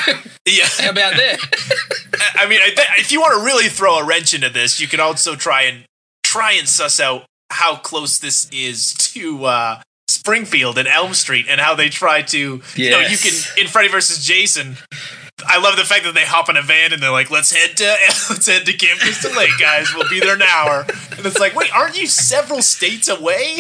yeah, how about that? I mean, I th- if you want to really throw a wrench into this, you could also try and. Try and suss out how close this is to uh, Springfield and Elm Street, and how they try to, yes. you know, you can in Freddy versus Jason. I love the fact that they hop in a van and they're like, "Let's head to let's head to Camp Crystal Lake, guys. We'll be there in an hour." And it's like, "Wait, aren't you several states away?"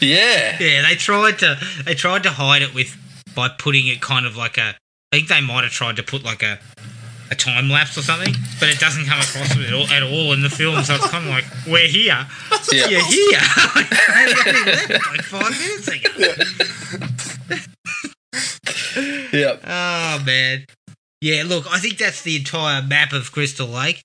Yeah, yeah. They tried to they tried to hide it with by putting it kind of like a. I think they might have tried to put like a. A time lapse or something, but it doesn't come across at all, at all in the film. So it's kind of like, we're here, yeah. You're here. Like five minutes ago. Yeah. Yep. Oh man. Yeah, look, I think that's the entire map of Crystal Lake.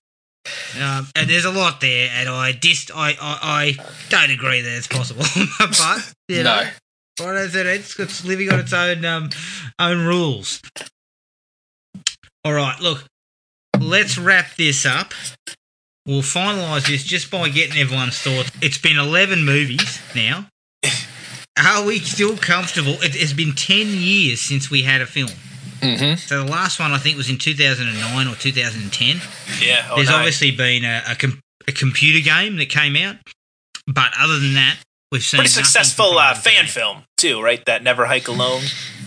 Um, and there's a lot there, and I dist I, I, I don't agree that it's possible. But you know, no. Right as it is, it's living on its own um, own rules. All right, look, let's wrap this up. We'll finalise this just by getting everyone's thoughts. It's been eleven movies now. Are we still comfortable? It has been ten years since we had a film. Mm-hmm. So the last one I think was in two thousand nine or two thousand ten. Yeah. Oh, There's no. obviously been a, a, com- a computer game that came out, but other than that, we've seen pretty successful uh, fan film too, right? That Never Hike Alone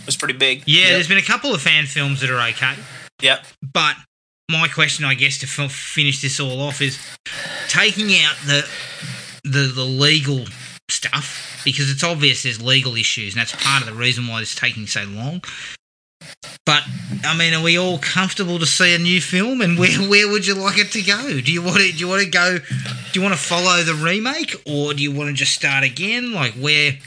was pretty big. Yeah, yep. There's been a couple of fan films that are okay. Yep. But my question, I guess, to f- finish this all off is taking out the the, the legal stuff, because it's obvious there's legal issues, and that's part of the reason why it's taking so long. But I mean, are we all comfortable to see a new film? And where where would you like it to go? Do you want to do you want to go? Do you want to follow the remake, or do you want to just start again? Like where?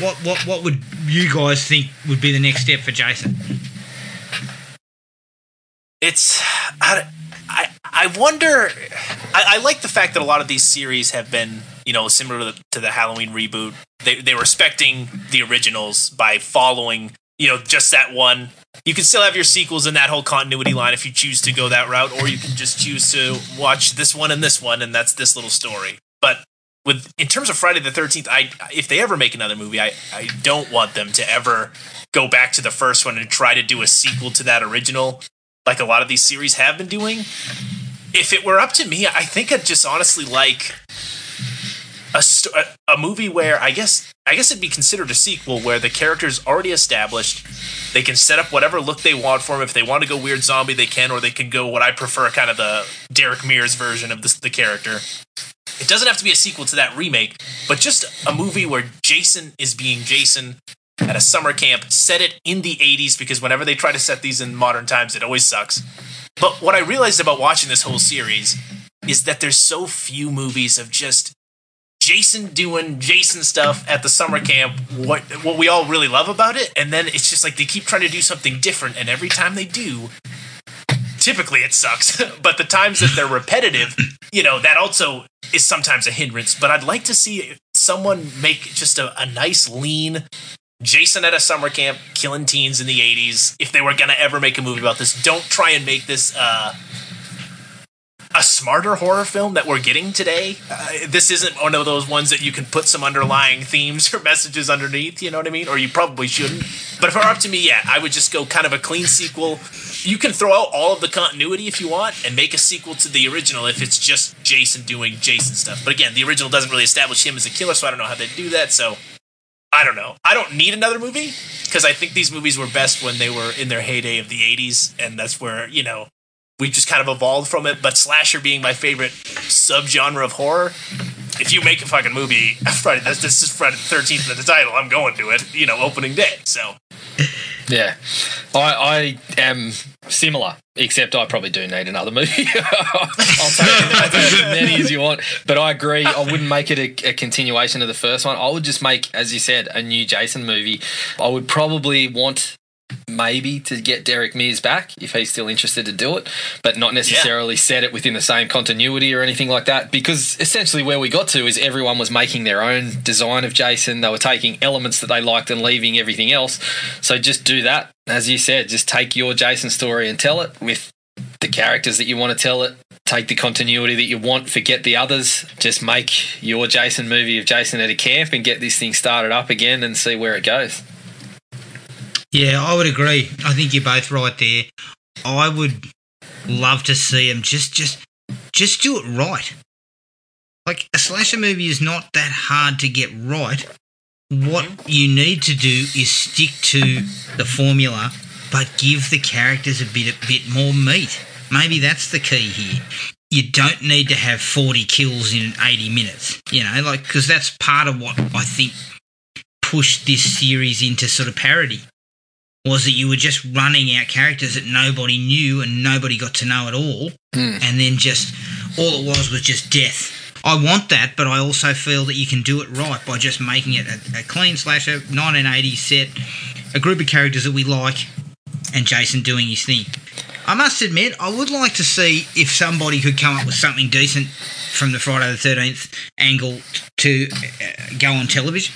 What what what would you guys think would be the next step for Jason? It's I I, I wonder. I, I like the fact that a lot of these series have been, you know, similar to the, to the Halloween reboot. They they were respecting the originals by following, you know, just that one. You can still have your sequels in that whole continuity line if you choose to go that route, or you can just choose to watch this one and this one, and that's this little story. But with in terms of Friday the thirteenth, I if they ever make another movie, I, I don't want them to ever go back to the first one and try to do a sequel to that original, like a lot of these series have been doing. If it were up to me, I think I'd just honestly like a st- a movie where I guess I guess it'd be considered a sequel, where the character's already established. They can set up whatever look they want for them. If they want to go weird zombie, they can, or they can go what I prefer, kind of the Derek Mears version of the, the character. It doesn't have to be a sequel to that remake, but just a movie where Jason is being Jason at a summer camp. Set it in the eighties, because whenever they try to set these in modern times, it always sucks. But what I realized about watching this whole series is that there's so few movies of just Jason doing Jason stuff at the summer camp, what what we all really love about it, and then it's just like they keep trying to do something different, and every time they do, typically it sucks. But the times that they're repetitive, you know, that also is sometimes a hindrance. But I'd like to see someone make just a, a nice, lean Jason at a summer camp killing teens in the eighties. If they were going to ever make a movie about this, don't try and make this uh a smarter horror film that we're getting today. Uh, this isn't one of those ones that you can put some underlying themes or messages underneath, you know what I mean? Or you probably shouldn't. But if it were up to me, yeah, I would just go kind of a clean sequel. You can throw out all of the continuity if you want and make a sequel to the original if it's just Jason doing Jason stuff. But again, the original doesn't really establish him as a killer, so I don't know how they do that, so I don't know. I don't need another movie, because I think these movies were best when they were in their heyday of the eighties, and that's where, you know, we've just kind of evolved from it, but slasher being my favorite subgenre of horror, if you make a fucking movie, Friday, this, this is Friday the thirteenth in the title, I'm going to it, you know, opening day, so. Yeah. I, I am similar, except I probably do need another movie. I'll take as many as you want, but I agree, I wouldn't make it a, a continuation of the first one. I would just make, as you said, a new Jason movie. I would probably want maybe to get Derek Mears back if he's still interested to do it, but not necessarily yeah. set it within the same continuity or anything like that, because essentially where we got to is everyone was making their own design of Jason. They were taking elements that they liked and leaving everything else. So just do that. As you said, just take your Jason story and tell it with the characters that you want to tell it. Take the continuity that you want, forget the others, just make your Jason movie of Jason at a camp and get this thing started up again and see where it goes. Yeah, I would agree. I think you're both right there. I would love to see him just, just, just do it right. Like, a slasher movie is not that hard to get right. What you need to do is stick to the formula, but give the characters a bit, a bit more meat. Maybe that's the key here. You don't need to have forty kills in eighty minutes, you know, like, because that's part of what I think pushed this series into sort of parody. Was that you were just running out characters that nobody knew and nobody got to know at all, mm. and then just all it was was just death. I want that, but I also feel that you can do it right by just making it a, a clean slasher, nineteen eighties set, a group of characters that we like, and Jason doing his thing. I must admit, I would like to see if somebody could come up with something decent from the Friday the thirteenth angle to uh, go on television,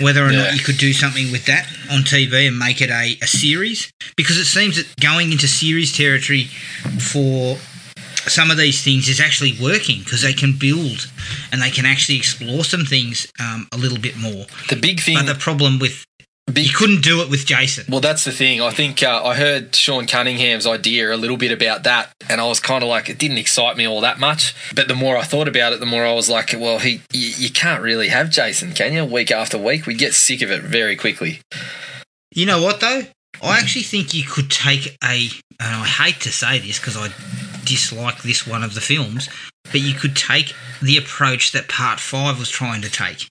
whether or yeah. not you could do something with that on T V and make it a, a series, because it seems that going into series territory for some of these things is actually working, because they can build and they can actually explore some things um, a little bit more. The big thing... But the problem with... Big, you couldn't do it with Jason. Well, that's the thing. I think uh, I heard Sean Cunningham's idea a little bit about that, and I was kind of like, it didn't excite me all that much. But the more I thought about it, the more I was like, well, he, you, you can't really have Jason, can you? Week after week, we'd get sick of it very quickly. You know what, though? I actually think you could take a, and I hate to say this because I dislike this one of the films, but you could take the approach that Part five was trying to take,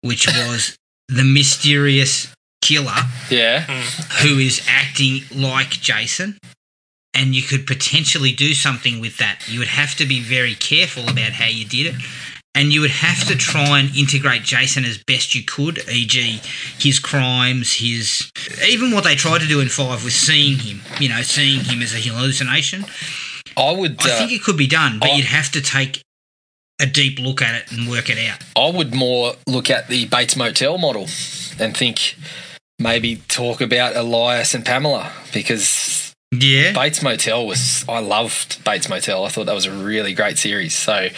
which was... the mysterious killer yeah. who is acting like Jason, and you could potentially do something with that. You would have to be very careful about how you did it, and you would have to try and integrate Jason as best you could, for example, his crimes, his even what they tried to do in five was seeing him, you know, seeing him as a hallucination. I would. I uh, think it could be done, but I- you'd have to take a deep look at it and work it out. I would more look at the Bates Motel model and think maybe talk about Elias and Pamela, because yeah. Bates Motel was, I loved Bates Motel. I thought that was a really great series. So,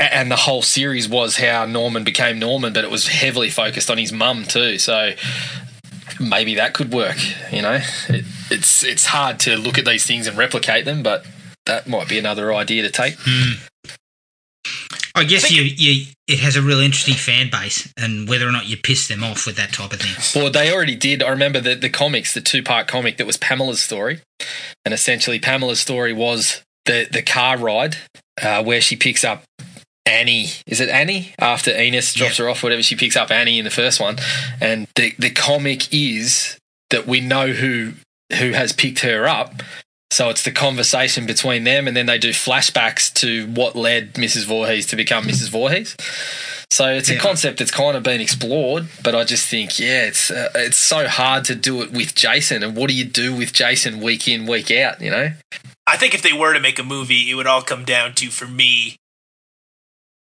and the whole series was how Norman became Norman, but it was heavily focused on his mum too. So maybe that could work, you know. It, it's, it's hard to look at these things and replicate them, but that might be another idea to take. Mm. I guess I you, you, it has a real interesting fan base, and whether or not you piss them off with that type of thing. Well, they already did. I remember the, the comics, the two-part comic that was Pamela's story, and essentially Pamela's story was the, the car ride uh, where she picks up Annie. Is it Annie? After Enos drops yeah. her off, whatever, she picks up Annie in the first one, and the, the comic is that we know who who has picked her up. So it's the conversation between them, and then they do flashbacks to what led Missus Voorhees to become Missus Voorhees. So it's yeah. a concept that's kind of been explored, but I just think, yeah, it's uh, it's so hard to do it with Jason. And what do you do with Jason week in, week out, you know? I think if they were to make a movie, it would all come down to, for me,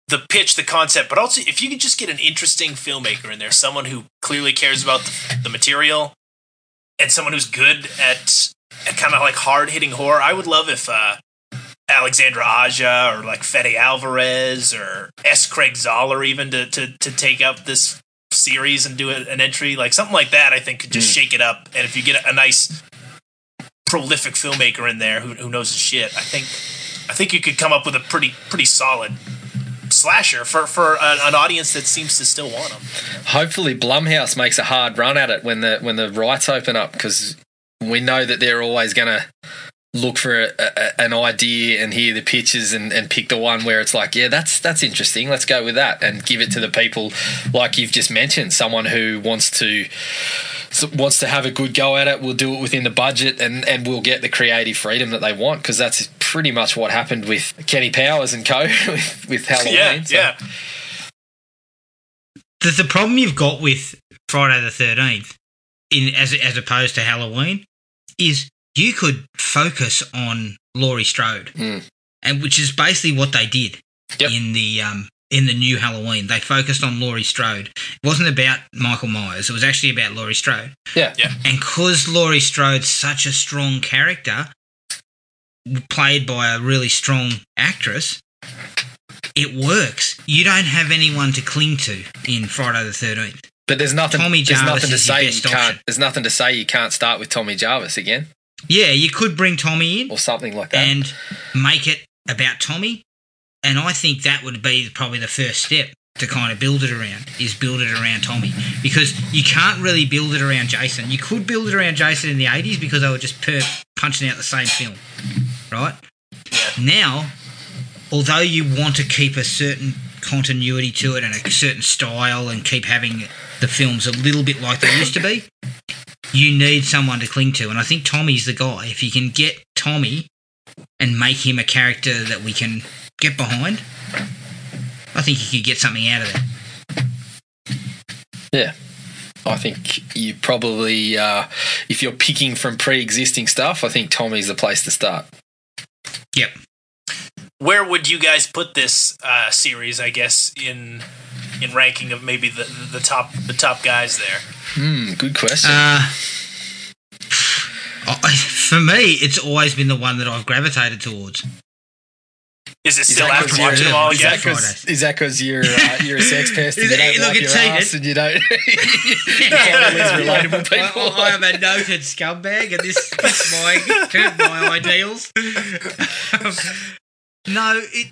the pitch, the concept, but also if you could just get an interesting filmmaker in there, someone who clearly cares about the, the material and someone who's good at... kind of like hard-hitting horror. I would love if uh, Alexandra Aja or like Fede Alvarez or S. Craig Zoller even to, to, to take up this series and do an entry. Like something like that I think could just mm. shake it up. And if you get a, a nice prolific filmmaker in there who, who knows his shit, I think I think you could come up with a pretty pretty solid slasher for, for an, an audience that seems to still want them. Hopefully Blumhouse makes a hard run at it when the, when the rights open up, because... we know that they're always going to look for a, a, an idea and hear the pitches and, and pick the one where it's like, yeah, that's that's interesting. Let's go with that and give it to the people, like you've just mentioned, someone who wants to wants to have a good go at it. We'll do it within the budget and, and we'll get the creative freedom that they want, because that's pretty much what happened with Kenny Powers and co with, with Halloween. Yeah, so. yeah. The, the problem you've got with Friday the thirteenth, in as as opposed to Halloween, is you could focus on Laurie Strode, mm. and which is basically what they did yep. in the um, in the new Halloween. They focused on Laurie Strode. It wasn't about Michael Myers. It was actually about Laurie Strode. Yeah, yeah. And because Laurie Strode's such a strong character, played by a really strong actress, it works. You don't have anyone to cling to in Friday the thirteenth. But there's nothing. Tommy Jarvis there's nothing to is say your best you can't. Option. There's nothing to say you can't start with Tommy Jarvis again. Yeah, you could bring Tommy in or something like that, and make it about Tommy. And I think that would be probably the first step to kind of build it around. Is build it around Tommy, because you can't really build it around Jason. You could build it around Jason in the eighties because they were just per- punching out the same film, right? Now, although you want to keep a certain continuity to it and a certain style and keep having the films a little bit like they used to be, you need someone to cling to. And I think Tommy's the guy. If you can get Tommy and make him a character that we can get behind, I think you could get something out of it. Yeah. I think you probably, uh, if you're picking from pre-existing stuff, I think Tommy's the place to start. Yep. Where would you guys put this uh, series, I guess, in in ranking of maybe the, the top the top guys there? Hmm, good question. Uh, for me, it's always been the one that I've gravitated towards. Is it still after watching them all again? Is that because you're uh, you're a sex pest and you don't look like your ass and you don't you can't people? I, I am a noted scumbag and this is my, my ideals. Um, no, it.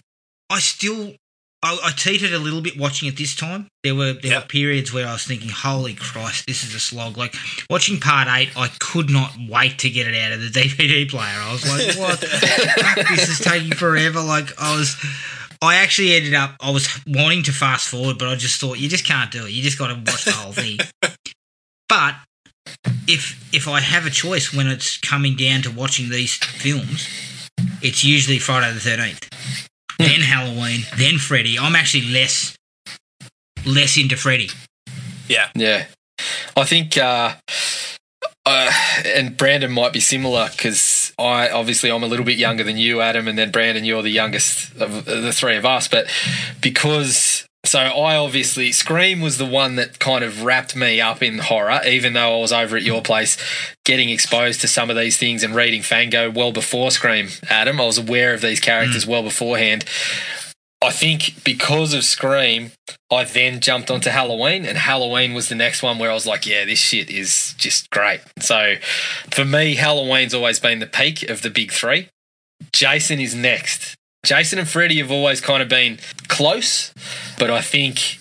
I still I, I teetered a little bit watching it this time. There were there yep. were periods where I was thinking, holy Christ, this is a slog. Like, watching part eight, I could not wait to get it out of the D V D player. I was like, what? Fuck, this is taking forever. Like, I was... I actually ended up... I was wanting to fast forward, but I just thought, you just can't do it. You just got to watch the whole thing. But if if I have a choice when it's coming down to watching these films, it's usually Friday the thirteenth. Yeah. Then Halloween, then Freddy. I'm actually less... less into Freddy. Yeah. Yeah. I think, uh, uh, and Brandon might be similar because I obviously I'm a little bit younger than you, Adam, and then Brandon, you're the youngest of the three of us. But because, so I obviously, Scream was the one that kind of wrapped me up in horror, even though I was over at your place getting exposed to some of these things and reading Fango well before Scream, Adam. I was aware of these characters mm. well beforehand. I think because of Scream, I then jumped onto Halloween, and Halloween was the next one where I was like, yeah, this shit is just great. So for me, Halloween's always been the peak of the big three. Jason is next. Jason and Freddy have always kind of been close, but I think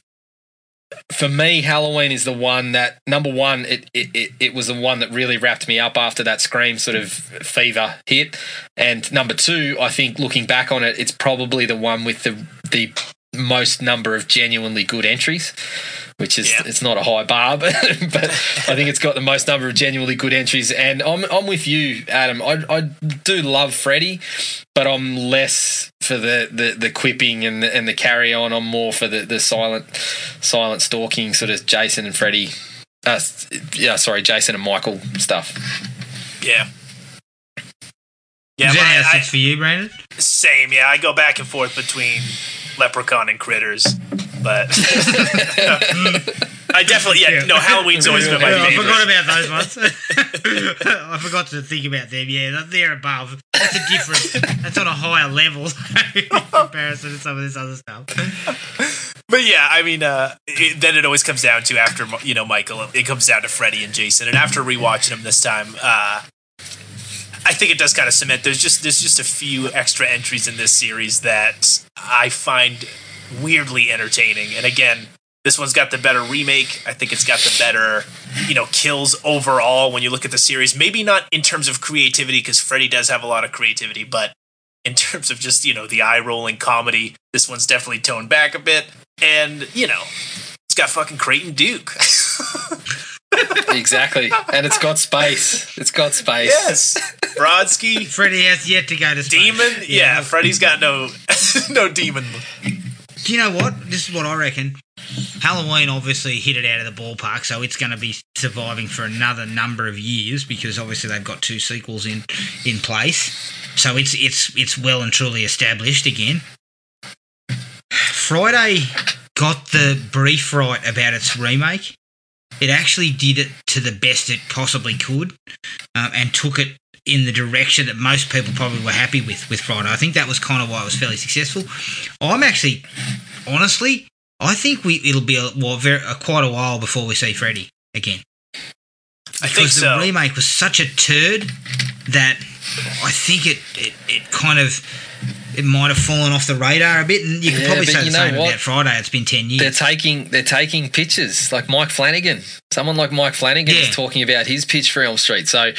for me, Halloween is the one that, number one, it, it, it, it was the one that really wrapped me up after that Scream sort of fever hit. And number two, I think looking back on it, it's probably the one with the the most number of genuinely good entries, which is yeah. it's not a high bar, but, but I think it's got the most number of genuinely good entries. And I'm I'm with you, Adam. I I do love Freddy, but I'm less for the, the, the quipping and the, and the carry on. I'm more for the, the silent silent stalking sort of Jason and Freddy. Uh, yeah, sorry, Jason and Michael stuff. Yeah. Yeah, is that how it's for you, Brandon? Same. Yeah, I go back and forth between Leprechaun and Critters, but I definitely yeah, yeah no Halloween's always been my favorite. I forgot about those ones. I forgot to think about them. Yeah, they're above. That's a different. That's on a higher level in comparison to some of this other stuff. But yeah, I mean, uh, it, then it always comes down to after you know Michael, it comes down to Freddy and Jason, and after rewatching them this time, uh, I think it does kind of cement. There's just there's just a few extra entries in this series that I find weirdly entertaining. And again, this one's got the better remake. I think it's got the better, you know, kills overall when you look at the series. Maybe not in terms of creativity because Freddy does have a lot of creativity, but in terms of just, you know, the eye-rolling comedy, this one's definitely toned back a bit. And, you know, it's got fucking Creighton Duke. Exactly. And it's got space. It's got space. Yes. Brodsky. Freddy has yet to go to space. Demon? Yeah, yeah. Freddy's got no no demon. Do you know what? This is what I reckon. Halloween obviously hit it out of the ballpark, so it's going to be surviving for another number of years because obviously they've got two sequels in, in place. So it's it's it's well and truly established again. Friday got the brief right about its remake. It actually did it to the best it possibly could um, and took it in the direction that most people probably were happy with with Friday. I think that was kind of why it was fairly successful. I'm actually, honestly, I think we it'll be a, well, very, a, quite a while before we see Freddy again. I because think so. The remake was such a turd that I think it, it, it kind of... It might have fallen off the radar a bit, and you could yeah, probably say the same about Friday. It's been ten years. They're taking they're taking pitches like Mike Flanagan. Someone like Mike Flanagan yeah. is talking about his pitch for Elm Street. So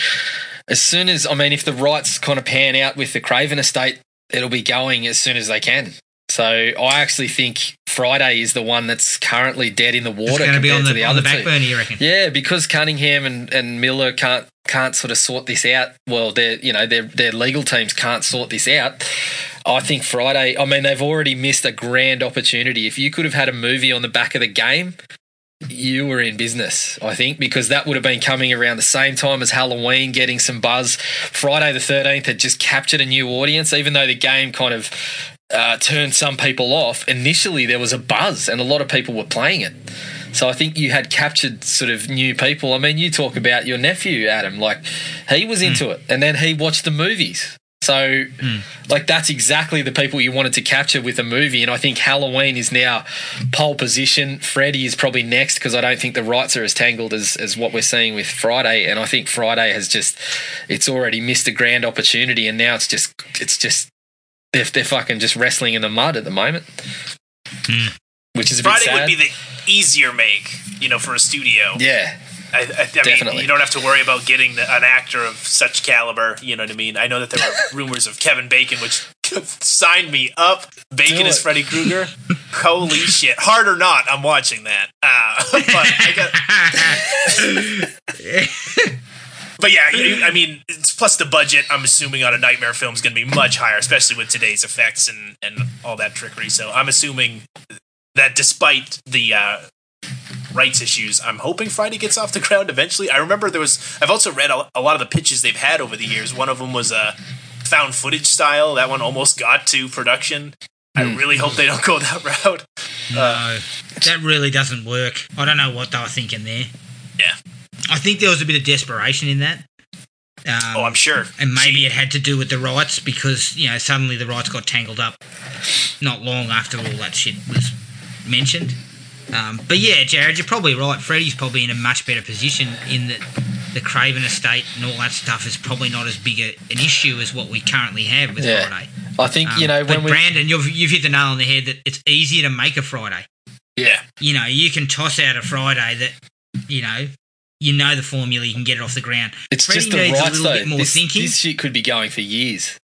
as soon as I mean, if the rights kind of pan out with the Craven Estate, it'll be going as soon as they can. So I actually think Friday is the one that's currently dead in the water compared be on the, to the on other the back two. Burner, you reckon? Yeah, because Cunningham and, and Miller can't can't sort of sort this out. Well, their you know their their legal teams can't sort this out. I think Friday, I mean, they've already missed a grand opportunity. If you could have had a movie on the back of the game, you were in business, I think, because that would have been coming around the same time as Halloween, getting some buzz. Friday the thirteenth had just captured a new audience, even though the game kind of uh, turned some people off. Initially, there was a buzz and a lot of people were playing it. So I think you had captured sort of new people. I mean, you talk about your nephew, Adam, like he was into mm. it, and then he watched the movies. So, mm. like, that's exactly the people you wanted to capture with a movie. And I think Halloween is now pole position. Freddy is probably next because I don't think the rights are as tangled as, as what we're seeing with Friday. And I think Friday has just, it's already missed a grand opportunity. And now it's just, it's just, they're, they're fucking just wrestling in the mud at the moment, mm. which is a Friday bit sad. Would be the easier make, you know, for a studio. Yeah. I, I, I Definitely. mean, you don't have to worry about getting the, an actor of such caliber, you know what I mean? I know that there were rumors of Kevin Bacon, which signed me up. Bacon is Freddy Krueger. Holy shit. Hard or not, I'm watching that. Uh, but, I got, but yeah, you, I mean, it's, plus the budget, I'm assuming, on a Nightmare film is going to be much higher, especially with today's effects and, and all that trickery. So I'm assuming that despite the... Uh, rights issues, I'm hoping Friday gets off the ground eventually. I remember there was I've also read a, a lot of the pitches they've had over the years. One of them was a found footage style. That one almost got to production. I mm. really hope they don't go that route. No, uh, that really doesn't work. I don't know what they were thinking there. Yeah, I think there was a bit of desperation in that. Um, oh, I'm sure. And maybe it had to do with the rights, because, you know, suddenly the rights got tangled up not long after all that shit was mentioned. Um, but yeah, Jared, you're probably right. Freddy's probably in a much better position in that the Craven Estate and all that stuff is probably not as big a, an issue as what we currently have with yeah. Friday. I think, um, you know, when we... Brandon, you've, you've hit the nail on the head that it's easier to make a Friday. Yeah. You know, you can toss out a Friday that, you know, you know the formula, you can get it off the ground. It's Freddy just the needs rights, a little though. Bit more this, thinking. This shit could be going for years.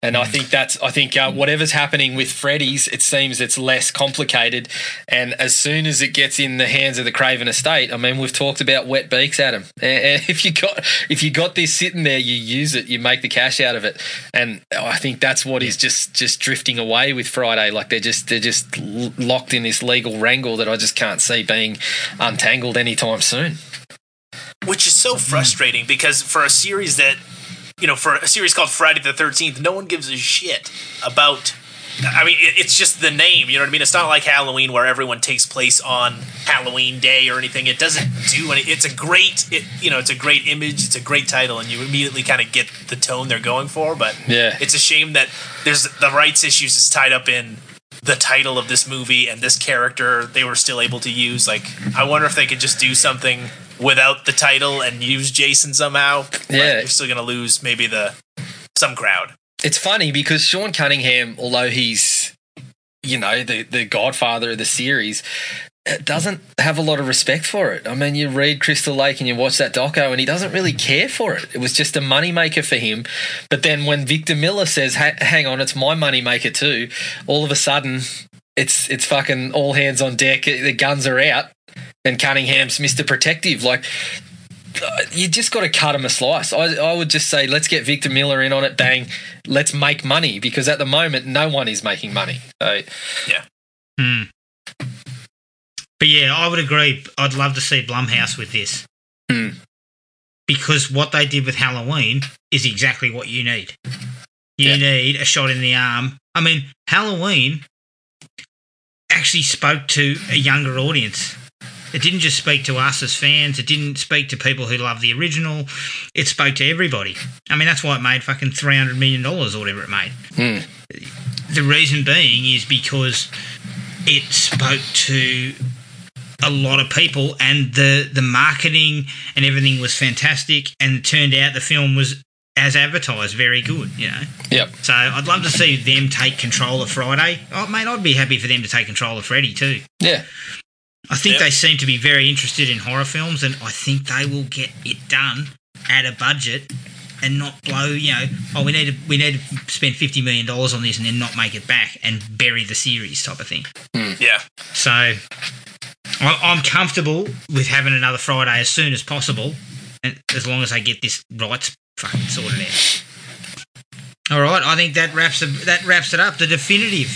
And I think that's, I think uh, whatever's happening with Freddy's, it seems it's less complicated. And as soon as it gets in the hands of the Craven Estate, I mean, we've talked about wet beaks, Adam. And if you got, if you got this sitting there, you use it, you make the cash out of it. And I think that's what is just, just drifting away with Friday. Like they're just, they're just locked in this legal wrangle that I just can't see being untangled anytime soon. Which is so frustrating because for a series that, you know, for a series called Friday the thirteenth, no one gives a shit about... I mean, it's just the name, you know what I mean? It's not like Halloween where everyone takes place on Halloween Day or anything. It doesn't do any... It's a great, it, you know, it's a great image, it's a great title, and you immediately kind of get the tone they're going for, but yeah. It's a shame that there's the rights issues is tied up in the title of this movie and this character they were still able to use. Like, I wonder if they could just do something... without the title and use Jason somehow, yeah, right? You're still going to lose maybe the some crowd. It's funny because Sean Cunningham, although he's, you know, the, the godfather of the series, doesn't have a lot of respect for it. I mean, you read Crystal Lake and you watch that doco and he doesn't really care for it. It was just a moneymaker for him. But then when Victor Miller says, hey, hang on, it's my moneymaker too, all of a sudden it's it's fucking all hands on deck. The guns are out. And Cunningham's Mister Protective. Like, you just got to cut him a slice. I, I would just say, let's get Victor Miller in on it, bang, let's make money, because at the moment, no one is making money. So, yeah. Mm. But, yeah, I would agree. I'd love to see Blumhouse with this. Mm. Because what they did with Halloween is exactly what you need. You yeah. need a shot in the arm. I mean, Halloween actually spoke to a younger audience. It didn't just speak to us as fans. It didn't speak to people who love the original. It spoke to everybody. I mean, that's why it made fucking three hundred million dollars or whatever it made. Mm. The reason being is because it spoke to a lot of people, and the, the marketing and everything was fantastic, and it turned out the film was, as advertised, very good, you know. Yep. So I'd love to see them take control of Friday. Oh, mate, I'd be happy for them to take control of Freddy too. Yeah. I think yep. they seem to be very interested in horror films, and I think they will get it done at a budget and not blow, you know, oh, we need to we need to spend fifty million dollars on this and then not make it back and bury the series type of thing. Mm. Yeah. So I'm comfortable with having another Friday as soon as possible, and as long as they get this rights fucking sorted out. All right, I think that wraps, that wraps it up, the definitive.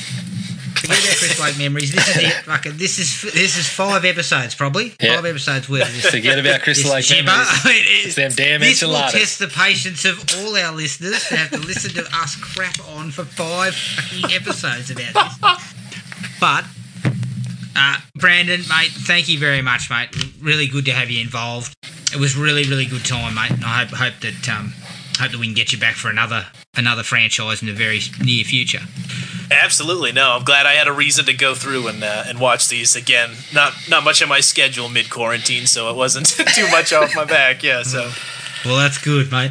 crystallized memories. This is it. Like, this is this is five episodes probably. Yep. Five episodes worth of this. Forget about crystallized memories. I mean, it, it's them damn this enchiladas. This will test the patience of all our listeners to have to listen to us crap on for five fucking episodes about this. But uh, Brandon, mate, thank you very much, mate. Really good to have you involved. It was really, really good time, mate. And I hope hope that um, hope that we can get you back for another another franchise in the very near future. Absolutely. No, I'm glad I had a reason to go through and uh, and watch these again. Not not much on my schedule mid quarantine, so it wasn't too much off my back. Yeah. So. Well, that's good, mate.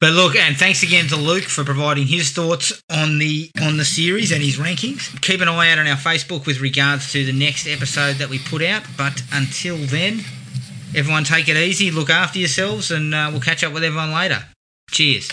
But look, and thanks again to Luke for providing his thoughts on the on the series and his rankings. Keep an eye out on our Facebook with regards to the next episode that we put out. But until then, everyone take it easy, look after yourselves, and uh, we'll catch up with everyone later. Cheers.